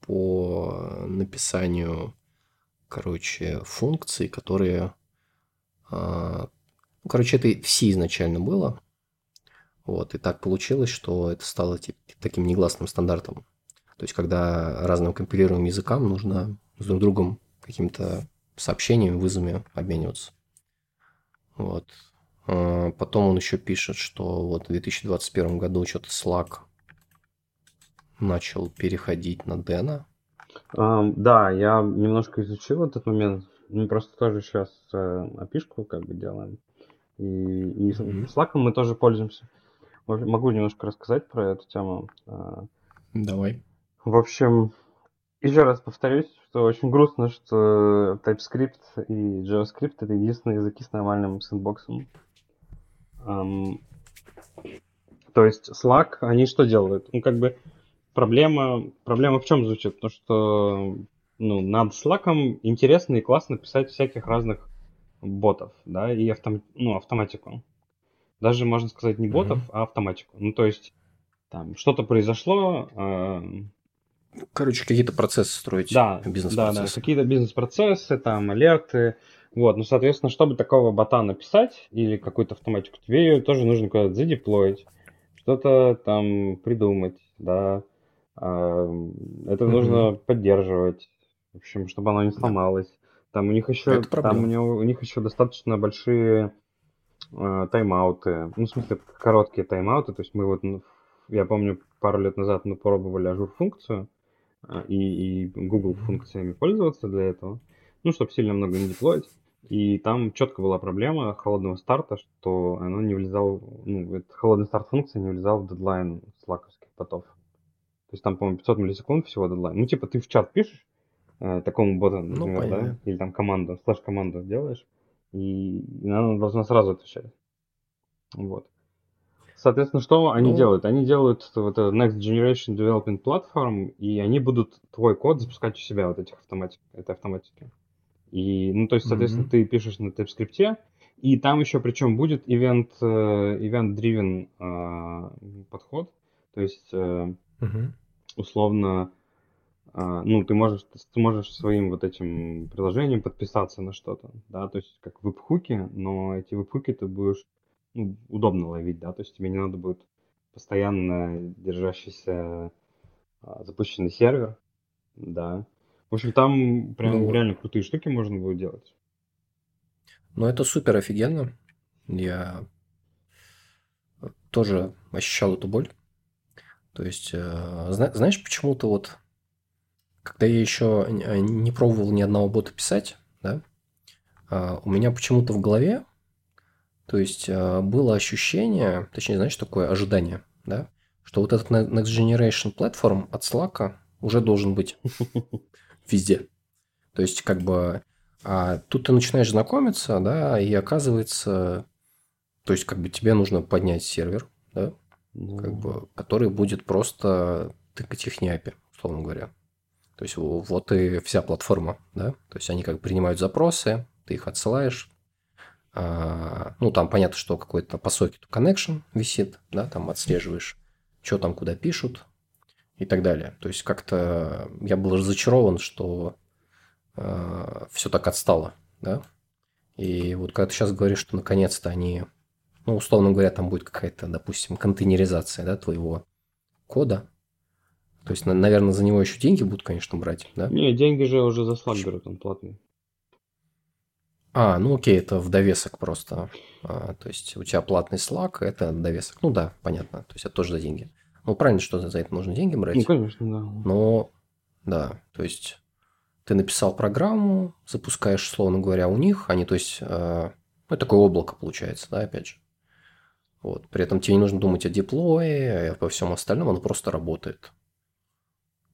по написанию, короче, функций, которые... Короче, это в C изначально было. Вот, и так получилось, что это стало типа, таким негласным стандартом. То есть, когда разным компилируемым языкам нужно с друг другом какими-то сообщениями, вызовами обмениваться. Вот. А потом он еще пишет, что вот в две тысячи двадцать первом году что-то Slack начал переходить на Deno. Um, да, я немножко изучил этот момент. Мы просто тоже сейчас эй пи ай-шку как бы делаем. И, и mm-hmm. Slack мы тоже пользуемся. Могу немножко рассказать про эту тему. Давай. В общем, еще раз повторюсь, что очень грустно, что TypeScript и JavaScript это единственные языки с нормальным сэндбоксом. Um, то есть Slack, они что делают? Ну, как бы проблема, проблема в чем звучит? То, что ну, над Slack'ом интересно и классно писать всяких разных ботов, да, и автом... ну, автоматику. Даже, можно сказать, не ботов, mm-hmm. а автоматику. Ну, то есть, там, что-то произошло. Э... Короче, какие-то процессы строить. Да, бизнес-процессы. Да, да, какие-то бизнес-процессы, там, алерты. Вот, ну, соответственно, чтобы такого бота написать или какую-то автоматику, тебе ее тоже нужно куда-то задеплоить, что-то там придумать, да. Э... Это mm-hmm. нужно поддерживать, в общем, чтобы оно не сломалось. Там у них еще, там у него, у них еще достаточно большие э, тайм-ауты. Ну, в смысле, короткие тайм-ауты. То есть мы вот, я помню, пару лет назад мы пробовали ажур-функцию э, и, и Google функциями пользоваться для этого. Ну, чтобы сильно много не деплоить. И там четко была проблема холодного старта, что оно не влезал, ну, холодный старт функции не влезал в дедлайн слаковских потов. То есть там, по-моему, пятьсот миллисекунд всего дедлайн. Ну, типа ты в чат пишешь, такому боту, например, ну, да, или там команду, слэш-команду делаешь, и, и она должна сразу отвечать. Вот. Соответственно, что они ну... делают? Они делают вот это Next Generation Development Platform, и они будут твой код запускать у себя вот этих автоматик, этой автоматики. И, ну, то есть, соответственно, mm-hmm. ты пишешь на TypeScript, и там еще причем будет event, event-driven э, подход. То есть, uh-huh. условно, ну, ты можешь, ты можешь своим вот этим приложением подписаться на что-то, да, то есть как веб-хуки, но эти веб-хуки ты будешь, ну, удобно ловить, да, то есть тебе не надо будет постоянно держащийся запущенный сервер, да. В общем, там прям ну, реально крутые штуки можно будет делать. Ну, это супер офигенно. Я тоже ощущал эту боль. То есть, знаешь, почему-то вот, когда я еще не пробовал ни одного бота писать, да, у меня почему-то в голове, то есть, было ощущение, точнее, знаешь, такое ожидание, да, что вот этот Next Generation Platform от Slack уже должен быть везде. То есть, как бы, а тут ты начинаешь знакомиться, да, и оказывается, то есть, как бы, тебе нужно поднять сервер, да, ну... как бы, который будет просто тыкать их ай пи, условно говоря. То есть, вот и вся платформа, да, то есть, они как бы принимают запросы, ты их отсылаешь, а, ну, там понятно, что какой-то по сокету connection висит, да, там отслеживаешь, что там куда пишут и так далее. То есть, как-то я был разочарован, что Uh, все так отстало, да, и вот когда ты сейчас говоришь, что наконец-то они, ну, условно говоря, там будет какая-то, допустим, контейнеризация, да, твоего кода, то есть, на- наверное, за него еще деньги будут, конечно, брать, да? Не, деньги же уже за Slack берут, он платный. А, ну окей, это в довесок просто, а, то есть, у тебя платный Slack, это довесок, ну да, понятно, то есть, это тоже за деньги. Ну, правильно, что за это нужно деньги брать. Ну, конечно, да. Но, да, то есть... Ты написал программу, запускаешь, условно говоря, у них, они, то есть, э, ну, такое облако получается, да, опять же. Вот. При этом тебе не нужно думать о деплое, обо всем остальном, оно просто работает.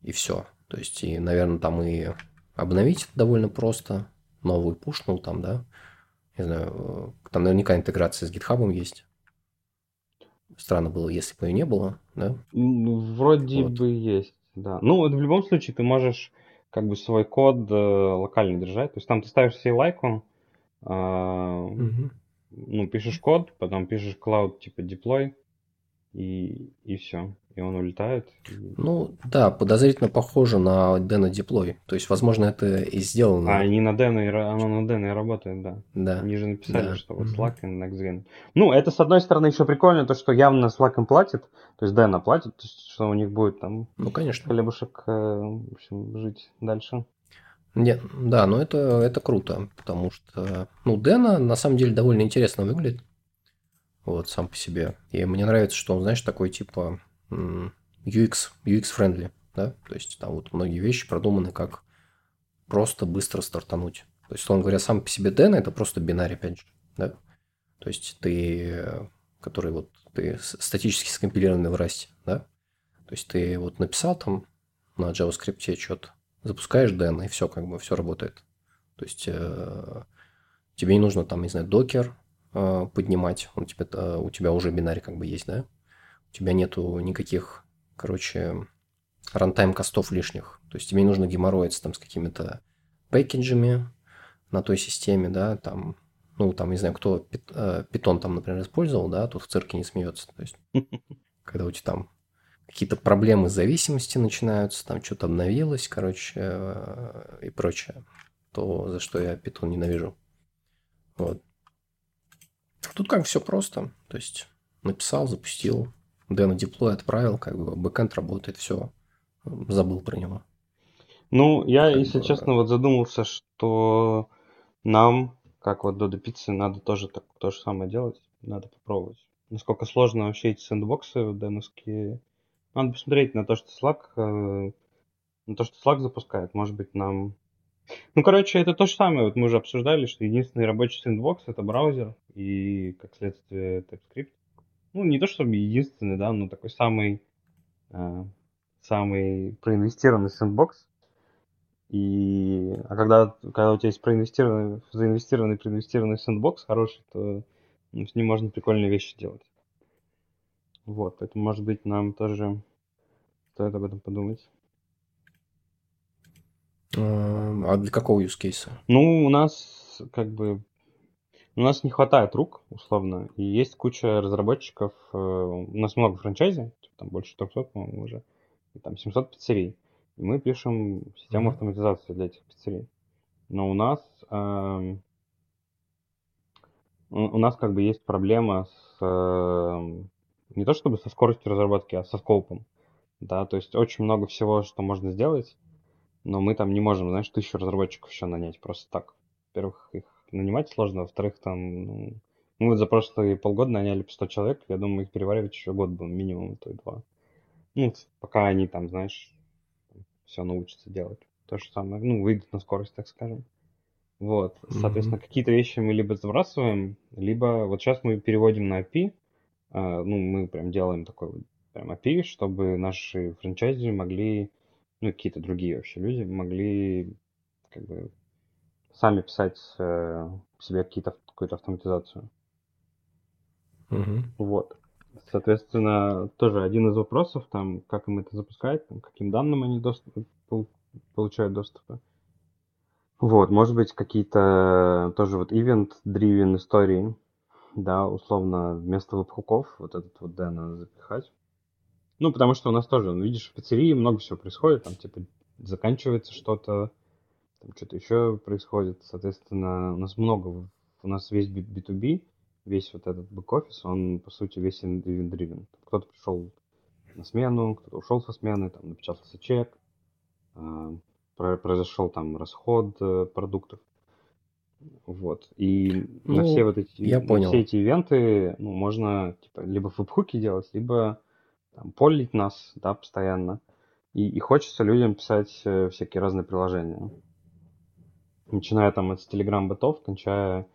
И все. То есть, и, наверное, там и обновить это довольно просто. Новый пушнул там, да. Не знаю, там наверняка интеграция с GitHub есть. Странно было, если бы ее не было, да. Ну, вроде вот. бы есть, да. Ну, вот в любом случае ты можешь... как бы свой код э, локально держать. То есть там ты ставишь себе лайку, э, mm-hmm. ну, пишешь код, потом пишешь cloud, типа deploy, и, и все. И он улетает. Ну, да, подозрительно похоже на Deno Deploy. То есть, возможно, это и сделано. А, не на Deno, оно на Deno и работает, да. да. Они же написали, да. что вот Slack и mm-hmm. Next Gen. Ну, это, с одной стороны, еще прикольно, то, что явно Slack им платит, то есть Deno платит, то есть, что у них будет там ну, конечно. хлебушек, в общем, жить дальше. Нет, да, но это, это круто, потому что, ну, Deno на самом деле довольно интересно выглядит, вот, сам по себе. И мне нравится, что он, знаешь, такой, типа... ю экс-friendly, да, то есть там вот многие вещи продуманы как просто быстро стартануть. То есть, условно говоря, сам по себе Deno это просто бинар, опять же, да, то есть ты, который вот, ты статически скомпилированный в Rust, да, то есть ты вот написал там на JavaScript что-то, запускаешь Deno и все, как бы, все работает. То есть тебе не нужно там, не знаю, докер поднимать, он тебе, у тебя уже бинарь как бы есть, да. У тебя нету никаких, короче, рантайм-костов лишних. То есть тебе не нужно геморроиться там с какими-то пэкэджами на той системе, да, там, ну, там, не знаю, кто питон там, например, использовал, да, тут в цирке не смеется. То есть, когда у тебя там какие-то проблемы с зависимостью начинаются, там что-то обновилось, короче, и прочее, то за что я питон ненавижу. Вот. Тут как все просто. То есть написал, запустил. Deno Deploy отправил, как бы бэкэнд работает, все, забыл про него. Ну, я, как если бы... честно, вот задумался, что нам, как вот Додо Пиццы, надо тоже так, то же самое делать, надо попробовать. Насколько сложно вообще эти сэндбоксы деновские. Надо посмотреть на то, что Slack, на то, что Slack запускает, может быть, нам... Ну, короче, это то же самое, вот мы уже обсуждали, что единственный рабочий сэндбокс это браузер и, как следствие, TypeScript. Ну, не то чтобы единственный, да, но такой самый, э, самый проинвестированный сэндбокс. И, а когда, когда у тебя есть проинвестированный, заинвестированный, проинвестированный сэндбокс хороший, то ну, с ним можно прикольные вещи делать. Вот, поэтому, может быть, нам тоже стоит об этом подумать. А для какого use case? Ну, у нас как бы... У нас не хватает рук, условно, и есть куча разработчиков, у нас много франчайзи, там больше трехсот, по-моему, уже, и там семьсот пиццерий. И мы пишем систему mm-hmm. автоматизации для этих пиццерий. Но у нас, э, у нас как бы есть проблема с, э, не то чтобы со скоростью разработки, а со скопом. Да, то есть очень много всего, что можно сделать, но мы там не можем, знаешь, тысячу разработчиков еще нанять просто так. Во-первых, их нанимать сложно, во-вторых, там, ну, мы вот за прошлые полгода наняли по сто человек, я думаю, их переваривать еще год бы минимум, то и два. Ну, пока они там, знаешь, все научатся делать. То же самое, ну, выйдут на скорость, так скажем. Вот, соответственно, mm-hmm. какие-то вещи мы либо забрасываем, либо вот сейчас мы переводим на эй пи ай, э, ну, мы прям делаем такой вот прям эй пи ай, чтобы наши франчайзи могли, ну, какие-то другие вообще люди могли, как бы, сами писать э, себе какие-то, какую-то автоматизацию. Mm-hmm. Вот. Соответственно, тоже один из вопросов, там, как им это запускать, там, каким данным они доступ, получают доступы. Вот, может быть, какие-то тоже вот event-driven истории, да, условно, вместо веб-хуков вот этот вот Deno запихать. Ну, потому что у нас тоже, ну, видишь, в пиццерии много всего происходит, там, типа, заканчивается что-то, там что-то еще происходит, соответственно, у нас много, у нас весь би ту би, весь вот этот бэк-офис, он, по сути, весь event-driven. Кто-то пришел на смену, кто-то ушел со смены, там, напечатался чек, произошел там расход продуктов, вот, и ну, на все вот эти, я понял. Все эти ивенты, ну, можно, типа, либо веб-хуки делать, либо там, полить нас, да, постоянно, и, и хочется людям писать всякие разные приложения. Начиная там от Telegram-ботов, кончая,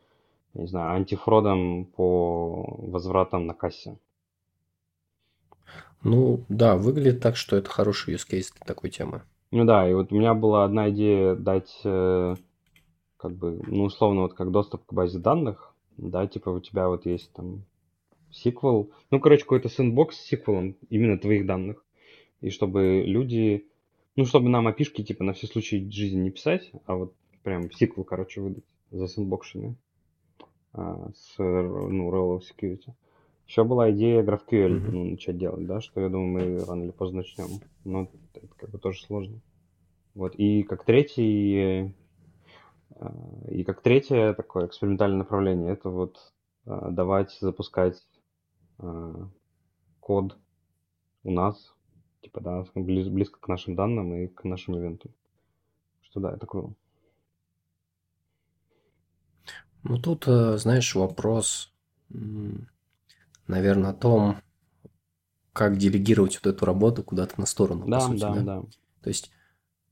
не знаю, антифродом по возвратам на кассе. Ну, да, выглядит так, что это хороший юзкейс для такой темы. Ну да, и вот у меня была одна идея дать, э, как бы, ну, условно, вот как доступ к базе данных, да, типа у тебя вот есть там сиквел, ну, короче, какой-то сэндбокс с сиквелом именно твоих данных, и чтобы люди, ну, чтобы нам опишки, типа, на все случаи жизни не писать, а вот прям сиквел, короче, выдать за сэндбокшами а, с, ну, Royal Security. Еще была идея GraphQL mm-hmm. ну, начать делать, да, что, я думаю, мы рано или поздно начнем. Но это как бы тоже сложно. Вот, и как третий, и как третье такое экспериментальное направление, это вот давать, запускать код у нас, типа, да, близко к нашим данным и к нашим ивентам. Что да, это круто. Ну, тут, знаешь, вопрос... Наверное, о том, как делегировать вот эту работу куда-то на сторону, да, по сути. Да, да, да. То есть,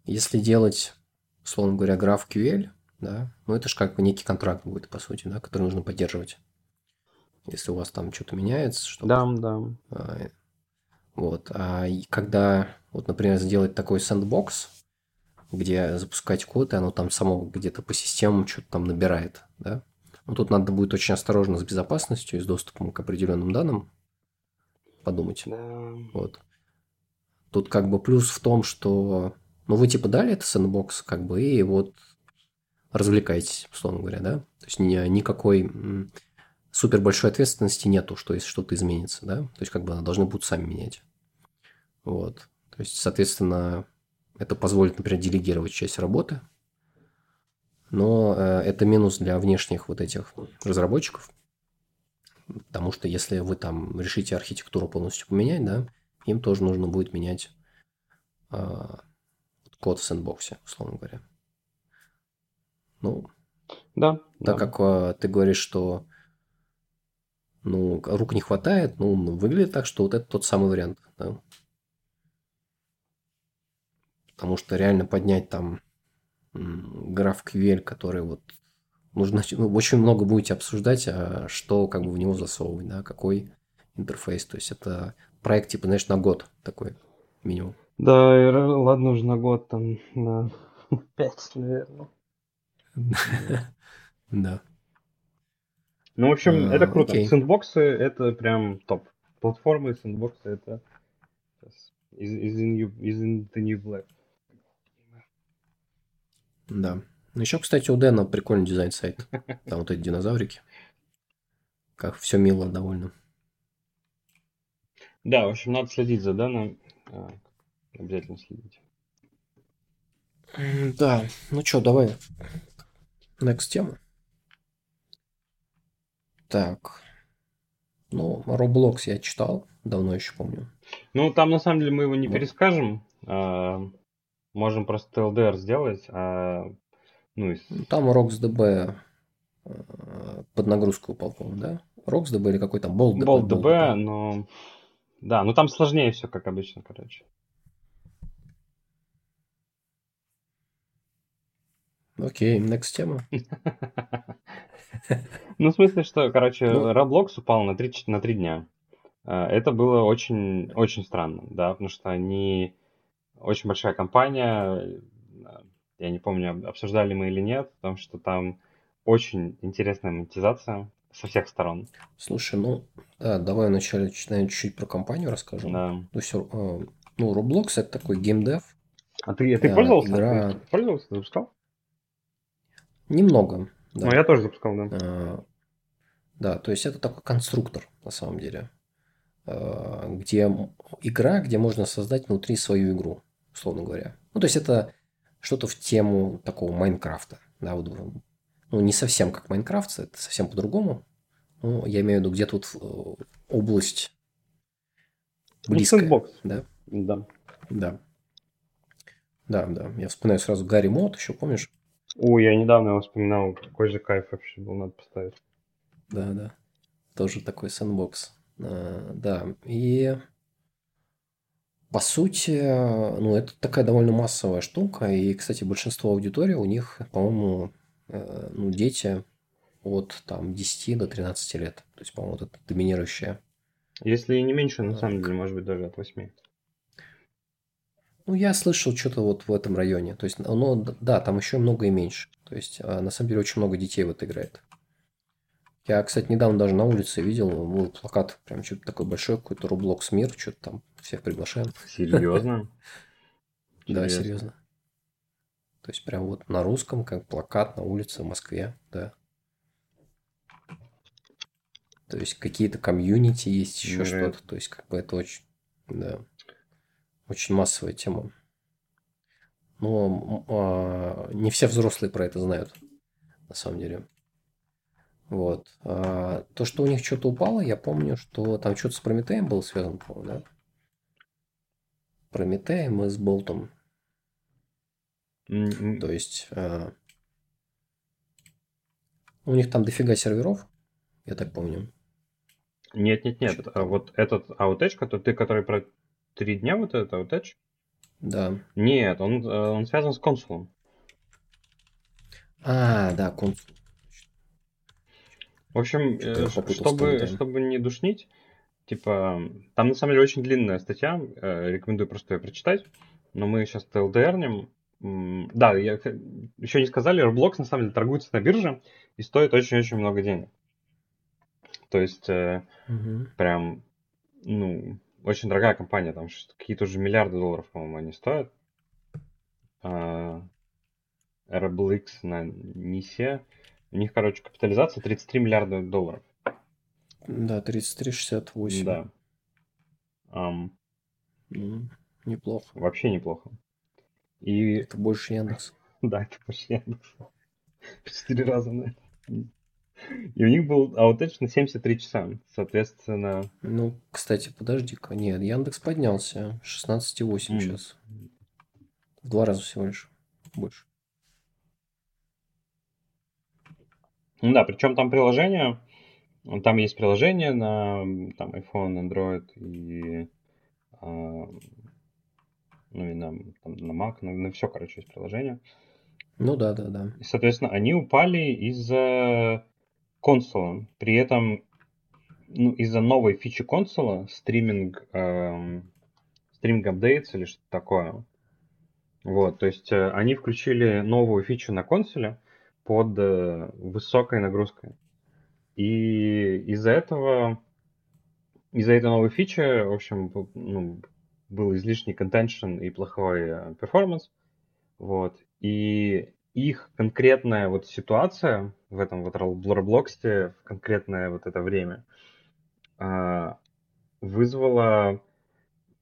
если делать, условно говоря, GraphQL, да, ну это же как бы некий контракт будет, по сути, да, который нужно поддерживать. Если у вас там что-то меняется, что-то. Да, да. А, вот. А и когда, вот, например, сделать такой сэндбокс, где запускать код, и оно там само где-то по системам что-то там набирает, да. Но тут надо будет очень осторожно с безопасностью и с доступом к определенным данным подумать. Да. Вот. Тут как бы плюс в том, что... Ну, вы типа дали это сэндбокс, как бы, и вот развлекаетесь, условно говоря, да? То есть ни, никакой супер большой ответственности нету, что если что-то изменится, да? То есть как бы должны будут сами менять. Вот. То есть, соответственно, это позволит, например, делегировать часть работы. Но э, это минус для внешних вот этих разработчиков, потому что если вы там решите архитектуру полностью поменять, да, им тоже нужно будет менять э, код в сэндбоксе, условно говоря. Ну, да, так да. как э, ты говоришь, что ну, рук не хватает, ну, выглядит так, что вот это тот самый вариант, да. Потому что реально поднять там GraphQL, который вот нужно, ну, очень много будете обсуждать, а что как бы в него засовывать, да, какой интерфейс. То есть это проект, типа, знаешь, на год такой минимум. Да, и, ладно, уже на год, там, на пять, наверное. Да. Ну, в общем, это круто. Сэндбоксы — это прям топ. Платформы и сэндбоксы — это is in the new black. Да. Ну еще, кстати, у Deno прикольный дизайн сайта. Там вот эти динозаврики. как все мило довольно. Да, в общем, надо следить за данным. Обязательно следить. Да, ну что, давай next тему. Так, ну, Roblox я читал, давно еще помню. Ну, там на самом деле мы его не вот. перескажем. А, можем просто эл ди ар сделать. А, ну, и... Там RocksDB под нагрузку упал, по-моему, да? RocksDB или какой там? BoltDB. BoltDB, но... Да, ну там сложнее все, как обычно, короче. Окей, okay, next тема. Ну, в смысле, что, короче, Roblox упал на три, на три дня. Это было очень, очень странно, да, потому что они очень большая компания. Я не помню, обсуждали мы или нет, потому что там очень интересная монетизация со всех сторон. Слушай, ну, да, давай вначале чуть-чуть про компанию расскажу. Да. Ну, все, ну, Roblox — это такой геймдев. А ты, ты пользовался? Игра... Ты пользовался, запускал? Немного. Да. Ну, я тоже запускал, да. А, да, то есть это такой конструктор, на самом деле. А, где игра, где можно создать внутри свою игру, условно говоря. Ну, то есть это что-то в тему такого Майнкрафта. Да, вот, ну, не совсем как Майнкрафт, это совсем по-другому. Ну, я имею в виду, где тут область близкая. Ну, сэндбокс. Да? Да. Да. Да, да. Я вспоминаю сразу Гарри Мод, еще помнишь? Ой, я недавно его вспоминал, какой же кайф вообще был, надо поставить. Да, да, тоже такой сэндбокс. А, да, и по сути, ну это такая довольно массовая штука, и, кстати, большинство аудитории у них, по-моему, ну, дети от там десяти до тринадцати лет, то есть, по-моему, вот это доминирующая. Если не меньше, на так. самом деле, может быть, даже от восьми. Ну, я слышал что-то вот в этом районе. То есть, оно, да, там еще много и меньше. То есть, на самом деле, очень много детей в это играет. Я, кстати, недавно даже на улице видел, был плакат, прям что-то такой большой, какой-то Roblox мир, что-то там всех приглашаем. Серьезно? Да, серьезно. То есть, прям вот на русском, как плакат на улице в Москве, да. То есть, какие-то комьюнити есть, еще что-то. То есть, как бы это очень... да. Очень массовая тема. Но а, не все взрослые про это знают, на самом деле. Вот. А, то, что у них что-то упало, я помню, что там что-то с Прометеем было связано, по-моему, да? Прометеем и с Болтом. Mm-hmm. То есть а, у них там дофига серверов, я так помню. Нет-нет-нет, а вот этот аутеч, который ты, который про... Три дня вот это, вот эдж? Да. Нет, он, он связан с консулом. А, да, консул. В общем, э, чтобы, чтобы не душнить, типа, там на самом деле очень длинная статья, э, рекомендую просто ее прочитать, но мы сейчас эл ди ар-нем. Да, я, еще не сказали, Roblox на самом деле торгуется на бирже и стоит очень-очень много денег. То есть, э, угу. прям, ну... Очень дорогая компания, там какие-то уже миллиарды долларов, по-моему, они стоят. Uh, Roblox на эн эс эй. У них, короче, капитализация тридцать три миллиарда долларов. Да, тридцать три шестьдесят восемь. Да. Um, mm, неплохо. Вообще неплохо. И... Это больше Яндекса. Да, это больше Яндекса. Четыре раза, наверное. И у них был аутедж на семьдесят три часа, соответственно... Ну, кстати, подожди-ка. Нет, Яндекс поднялся. шестнадцать целых восемь десятых mm. сейчас. В два раза всего лишь больше. Ну да, причем там приложение. Там есть приложение на там, iPhone, Android и... Э, ну и на, там, на Mac. На, на все, короче, есть приложение. Ну да, да, да. И, соответственно, они упали из-за... консула. При этом ну, из-за новой фичи консула, стриминг, эм, стриминг апдейтс или что-то такое. Вот, то есть э, они включили новую фичу на консуле под э, высокой нагрузкой. И из-за этого, из-за этой новой фичи, в общем, ну, был излишний контеншн и плохой перформанс. Вот. И их конкретная вот ситуация в этом вот Roblox в конкретное вот это время вызвало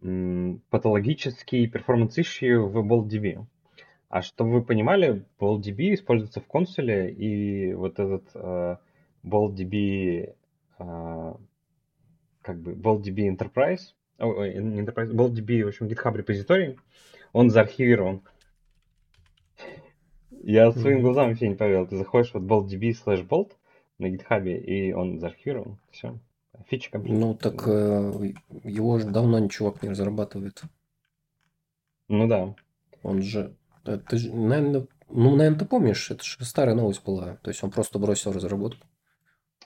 патологический перформанс-ищи в BoldDB. А чтобы вы понимали, BoldDB используется в консуле, и вот этот uh, BoldDB, uh, как бы BoldDB Enterprise, oh, Enterprise, BoldDB, в общем, GitHub репозиторий, он заархивирован. Я своим глазам вообще не поверил. Ты заходишь вот BoldDB slash bold на GitHub, и он заархивирован. Все. Фичи комплект. Ну так э, его же давно чувак не разрабатывает. Ну да. Он же... Ты же, наверное, ну, наверное, ты помнишь, это же старая новость была. То есть он просто бросил разработку.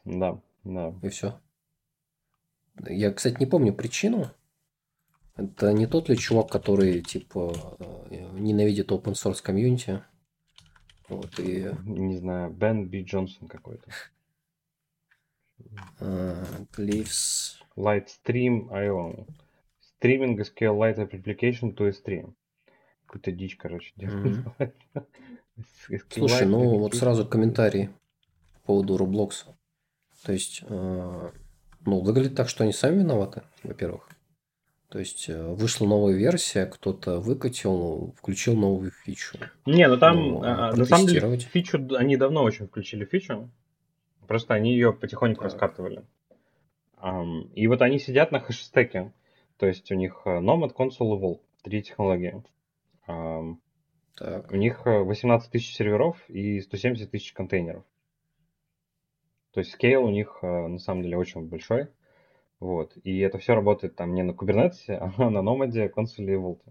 Да, да. И все. Я, кстати, не помню причину. Это не тот ли чувак, который, типа, ненавидит open source комьюнити? Вот, и... Не знаю, Бен Би Джонсон какой-то. Uh, leaves... Lightstream точка ай о. Streaming scale light application to stream. Какую-то дичь, короче, делать. Mm-hmm. Слушай, ну вот сразу комментарий по поводу Roblox. То есть, э, ну, выглядит так, что они сами виноваты, во-первых. То есть, э, вышла новая версия, кто-то выкатил, включил новую фичу. Не, ну там, ну, а, на самом деле, фичу, они давно очень включили фичу. Просто они ее потихоньку так раскатывали. Um, и вот они сидят на хэшстеке. То есть, у них Nomad, Consul и Vault. Три технологии. Uh, так. У них восемнадцать тысяч серверов и сто семьдесят тысяч контейнеров. То есть скейл у них uh, на самом деле очень большой. Вот. И это все работает там не на Kubernetes, а на Nomad, Consul и Vault.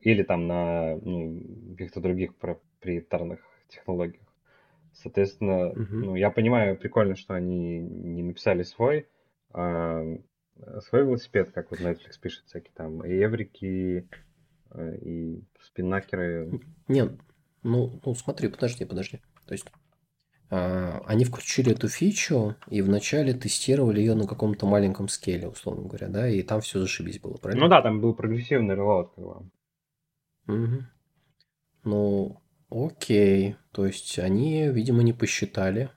Или там на ну, каких-то других проприетарных технологиях. Соответственно, uh-huh. ну, я понимаю, прикольно, что они не написали свой uh, свой велосипед, как вот Netflix пишет всякие там эврики и спиннакеры. Нет, ну, ну смотри, подожди, подожди. То есть а, они включили эту фичу и вначале тестировали ее на каком-то маленьком скейле, условно говоря, да, и там все зашибись было, правильно? Ну да, там был прогрессивный релоад, как бы. Угу. Ну, окей. То есть они, видимо, не посчитали,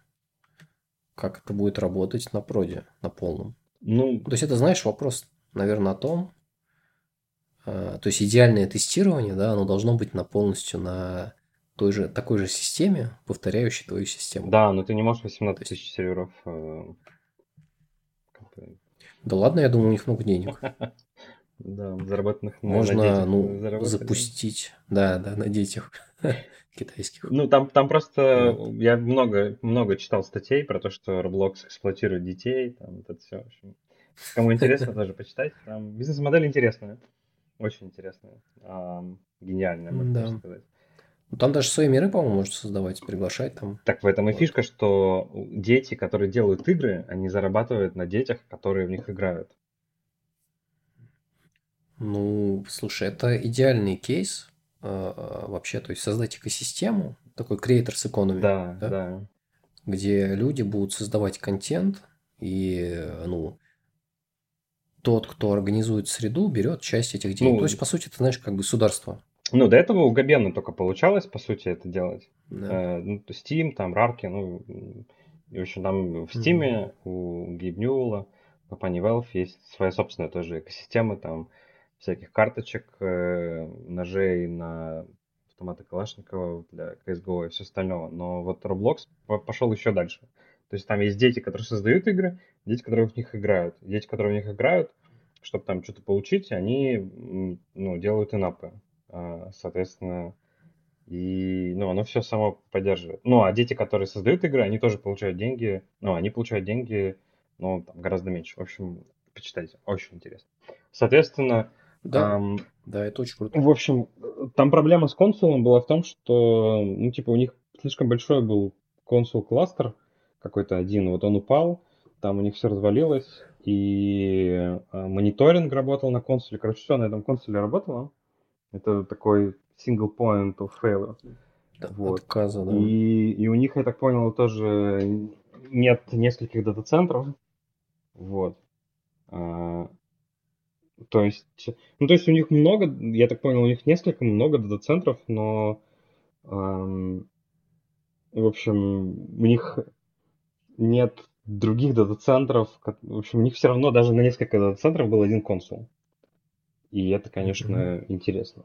как это будет работать на проде, на полном. Ну... То есть это, знаешь, вопрос, наверное, о том, то есть идеальное тестирование, да, оно должно быть на полностью на той же, такой же системе, повторяющей твою систему. Да, но ты не можешь восемнадцать тысяч серверов... Да ладно, я думаю, у них много денег. Да, заработанных на детях. Можно, ну, запустить, да, да, на детях китайских. Ну, там просто... Я много читал статей про то, что Roblox эксплуатирует детей, там это все. Кому интересно, тоже почитать. Там бизнес-модель интересная. Очень интересная, гениальная, можно да. сказать. Там даже свои миры, по-моему, можно создавать, приглашать там. Так в этом и вот фишка, что дети, которые делают игры, они зарабатывают на детях, которые в них играют. Ну, слушай, это идеальный кейс вообще, то есть создать экосистему, такой creators economy, да, да? Да. Где люди будут создавать контент и, ну... Тот, кто организует среду, берет часть этих денег. Ну, то есть, по сути, ты знаешь, как государство. Ну, до этого у Габена только получалось, по сути, это делать. Да. Э, ну, Steam, там, Рарки, ну, в общем, там в Steam mm-hmm. у Гейб Ньюэлла, у компании Valve есть своя собственная тоже экосистема, там, всяких карточек, э, ножей на автоматы Калашникова для си эс го и все остальное. Но вот Roblox пошел еще дальше. То есть там есть дети, которые создают игры, дети, которые в них играют. Дети, которые в них играют, чтобы там что-то получить, они ну, делают инапы, соответственно. И ну, оно все само поддерживает. Ну, а дети, которые создают игры, они тоже получают деньги. Ну, они получают деньги, но там гораздо меньше. В общем, почитайте, очень интересно. Соответственно... Да, эм, да, это очень круто. В общем, там проблема с консулом была в том, что ну, типа у них слишком большой был консул-кластер, какой-то один, вот он упал, там у них все развалилось, и мониторинг работал на консуле, короче, все на этом консуле работало. Это такой single point of failure. Да, вот. Отказа, да. И, и у них, я так понял, тоже нет нескольких дата-центров. Вот. А, то есть, ну, то есть у них много, я так понял, у них несколько, много дата-центров, но... Эм, В общем, у них нет других дата-центров. В общем, у них все равно даже на несколько дата-центров был один консул. И это, конечно, mm-hmm. интересно.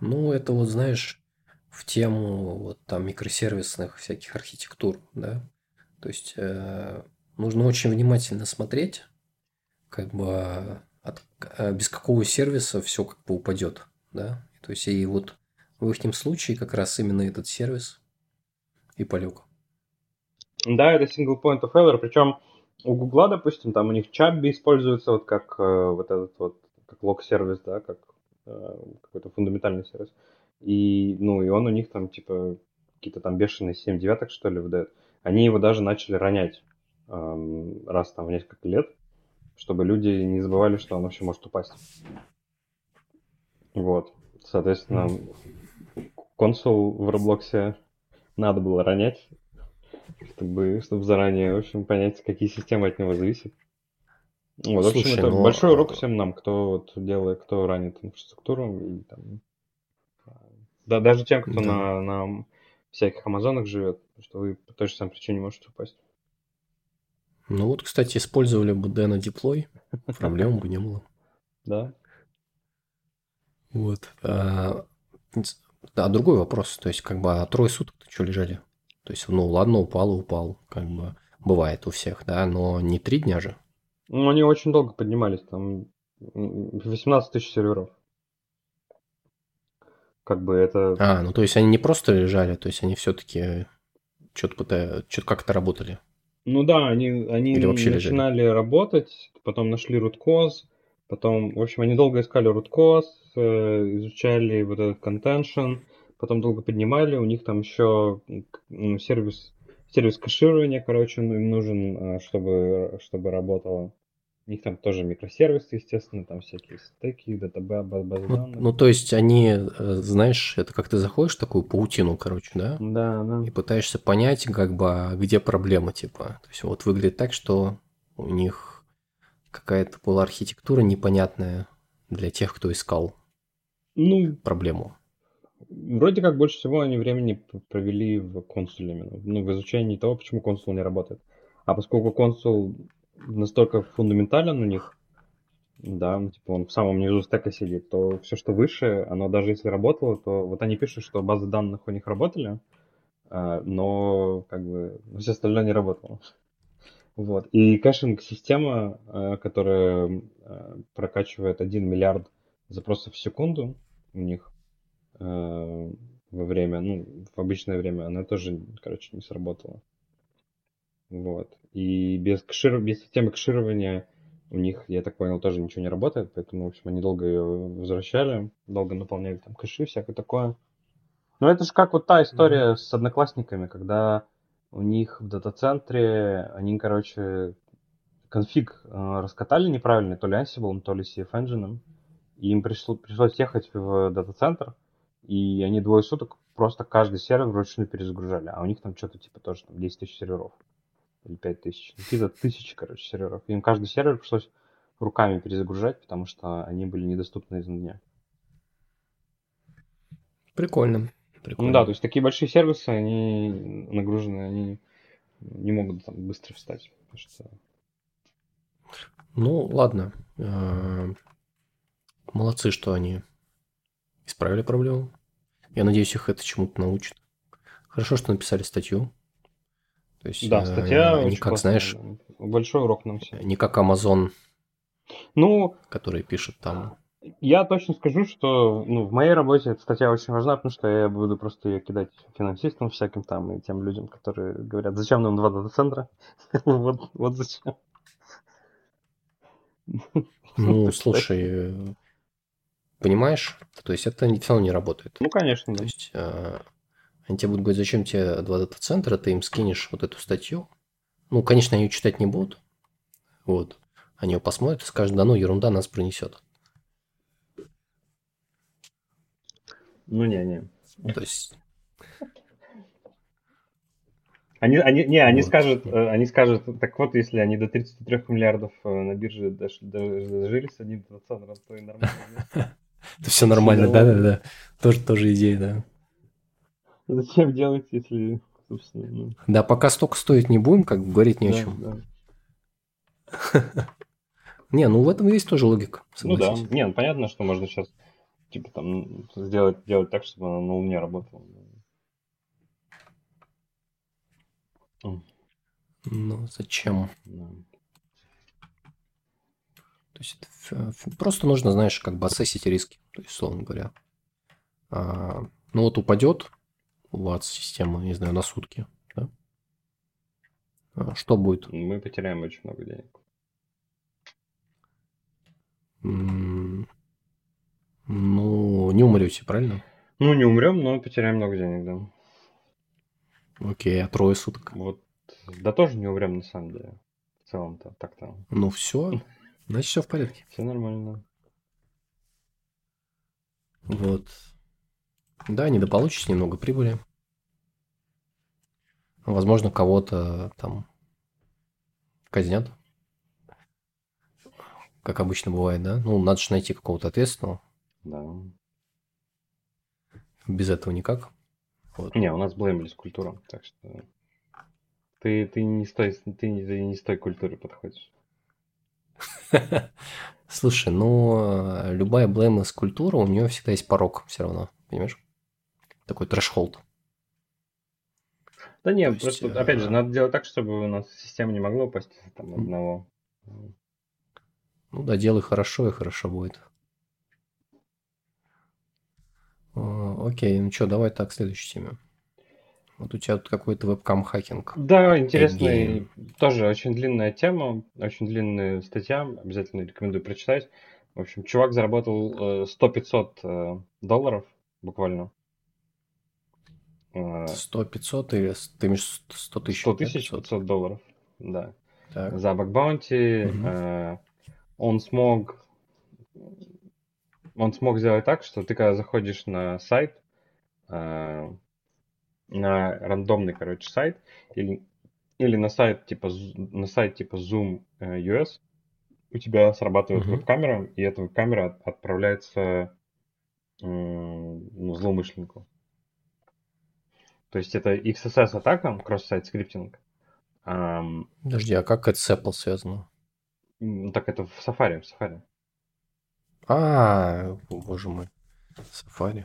Ну, это вот, знаешь, в тему вот там микросервисных всяких архитектур, да. То есть э, нужно очень внимательно смотреть, как бы от, без какого сервиса все как бы упадет, да. То есть и вот в их случае как раз именно этот сервис и полег. Да, это single point of failure, причем у Гугла, допустим, там у них Чабби используется вот как э, вот этот вот, как лог-сервис, да, как э, какой-то фундаментальный сервис. И, ну, и он у них там, типа, какие-то там бешеные семь девяток, что ли, выдает. Они его даже начали ронять э, раз там в несколько лет, чтобы люди не забывали, что он вообще может упасть. Вот. Соответственно, консул в Роблоксе надо было ронять, чтобы, чтобы заранее, в общем, понять, какие системы от него зависят. Вот, слушай, в общем, это ну... большой урок всем нам, кто вот делает, кто ранит инфраструктуру. И, там... Да, даже тем, кто да. на, на всяких Амазонах живет, что вы по той же самой причине можете упасть. Ну вот, кстати, использовали бы Deno Deploy, проблем бы не было. Да. Вот. А, да, другой вопрос. То есть, как бы, а трое суток-то что лежали? То есть, ну, ладно, упало, упал. Как бы бывает у всех, да, но не три дня же. Ну, они очень долго поднимались, там восемнадцать тысяч серверов. Как бы это... А, ну, то есть, они не просто лежали, то есть, они все-таки что-то пытаются, что-то как-то работали. Ну, да, они, они начинали лежали? работать, потом нашли root-cause, потом, в общем, они долго искали root-cause, изучали вот этот contention, потом долго поднимали, у них там еще сервис, сервис кэширования, короче, им нужен, чтобы, чтобы работало. У них там тоже микросервисы, естественно, там всякие стеки, датабазы данных. Ну, ну, то есть они, знаешь, это как ты заходишь в такую паутину, короче, да? Да, да. И пытаешься понять, как бы, где проблема, типа. То есть вот выглядит так, что у них какая-то была архитектура непонятная для тех, кто искал ну, проблему. Вроде как больше всего они времени провели в консуле именно. Ну, в изучении того, почему консул не работает. А поскольку консул настолько фундаментален у них, да, ну, типа он в самом низу стека сидит, то все, что выше, оно даже если работало, то вот они пишут, что базы данных у них работали, но как бы все остальное не работало. Вот. И кэшинг-система, которая прокачивает один миллиард запросов в секунду у них во время, ну, в обычное время, она тоже, короче, не сработала. Вот. И без, кэшир... без системы кэширования у них, я так понял, тоже ничего не работает, поэтому, в общем, они долго ее возвращали, долго наполняли там кэши, всякое такое. Но это же как вот та история mm-hmm. с одноклассниками, когда у них в дата-центре они, короче, конфиг э, раскатали неправильно, то ли Ansible, то ли си эф-engine, и им пришло, пришлось ехать в дата-центр, и они двое суток просто каждый сервер вручную перезагружали, а у них там что-то типа тоже там десять тысяч серверов, или пять тысяч, какие-то тысячи, короче, серверов. Им каждый сервер пришлось руками перезагружать, потому что они были недоступны из-за дня. Прикольно. Прикольно. Ну да, то есть такие большие сервисы, они нагружены, они не могут там быстро встать. Потому что... Ну, ладно. Молодцы, что они исправили проблему. Я надеюсь, их это чему-то научит. Хорошо, что написали статью. То есть, да, статья не очень как, классная, знаешь, большой урок нам всем. Не как Amazon, ну, который пишет там... Я точно скажу, что ну, в моей работе эта статья очень важна, потому что я буду просто ее кидать финансистам всяким там и тем людям, которые говорят, зачем нам два дата-центра? вот, вот зачем. Ну, слушай, понимаешь? То есть это все равно не работает. Ну, конечно. Да. То есть они тебе будут говорить, зачем тебе два дата-центра, ты им скинешь вот эту статью. Ну, конечно, они ее читать не будут. Вот. Они ее посмотрят и скажут, да ну, ерунда, нас пронесет. Ну, не-не. То есть... Они, они, не, они, вот. скажут, они скажут, так вот, если они до тридцати трёх миллиардов на бирже дожились, они до центра, то и нормально. Это все нормально, да-да-да. Тоже идея, да. Зачем делать, если, собственно... Ну... Да, пока столько стоить не будем, как бы говорить не да, о чем. Да. Не, ну в этом есть тоже логика, согласись. Ну да, не, ну понятно, что можно сейчас типа там сделать, делать так, чтобы она на уме работала. Ну зачем? Да. То есть просто нужно, знаешь, как бы ассессить риски, то есть, словно говоря. А, ну вот упадет лац-система, не знаю, на сутки, да? А, что будет? Мы потеряем очень много денег. Ну, не умрете, правильно? Ну, не умрем, но потеряем много денег, да. Окей, а трое суток? Вот, да тоже не умрем, на самом деле. В целом-то, так-то. Ну, все, значит, все в порядке. Все нормально. Вот. Да, недополучить немного прибыли. Возможно, кого-то там казнят. Как обычно бывает, да? Ну, надо же найти какого-то ответственного. Да. Без этого никак. Вот. Не, у нас блеймлис культура, так что... Ты, ты, не, с той, ты, не, ты не с той культуры подходишь. Слушай, ну, любая блеймлис культура, у нее всегда есть порог все равно, понимаешь? Такой трэшхолд. Да не, просто, опять же, надо делать так, чтобы у нас система не могла упасть там одного... Ну да, делай хорошо, и хорошо будет. О, окей, ну что, давай так, следующей теме. Вот у тебя тут какой-то вебкам-хакинг. Да, интересный, Again. Тоже очень длинная тема, очень длинная статья, обязательно рекомендую прочитать. В общем, чувак заработал сто-пятьсот долларов буквально. сто-пятьсот или сто тысяч? сто тысяч, пятьсот долларов, да. Так. За бэкбаунти... Угу. Он смог, он смог сделать так, что ты когда заходишь на сайт, э, на рандомный, короче, сайт, или, или на сайт типа на сайт типа Zoom ю эс, у тебя срабатывает mm-hmm. веб-камера, и эта веб-камера отправляется э, ну, злоумышленнику. То есть это икс эс эс-атака, кросс-сайт скриптинг. Э, Подожди, а как это с Apple связано? Ну, так это в Safari, в Safari. А, боже мой. Safari.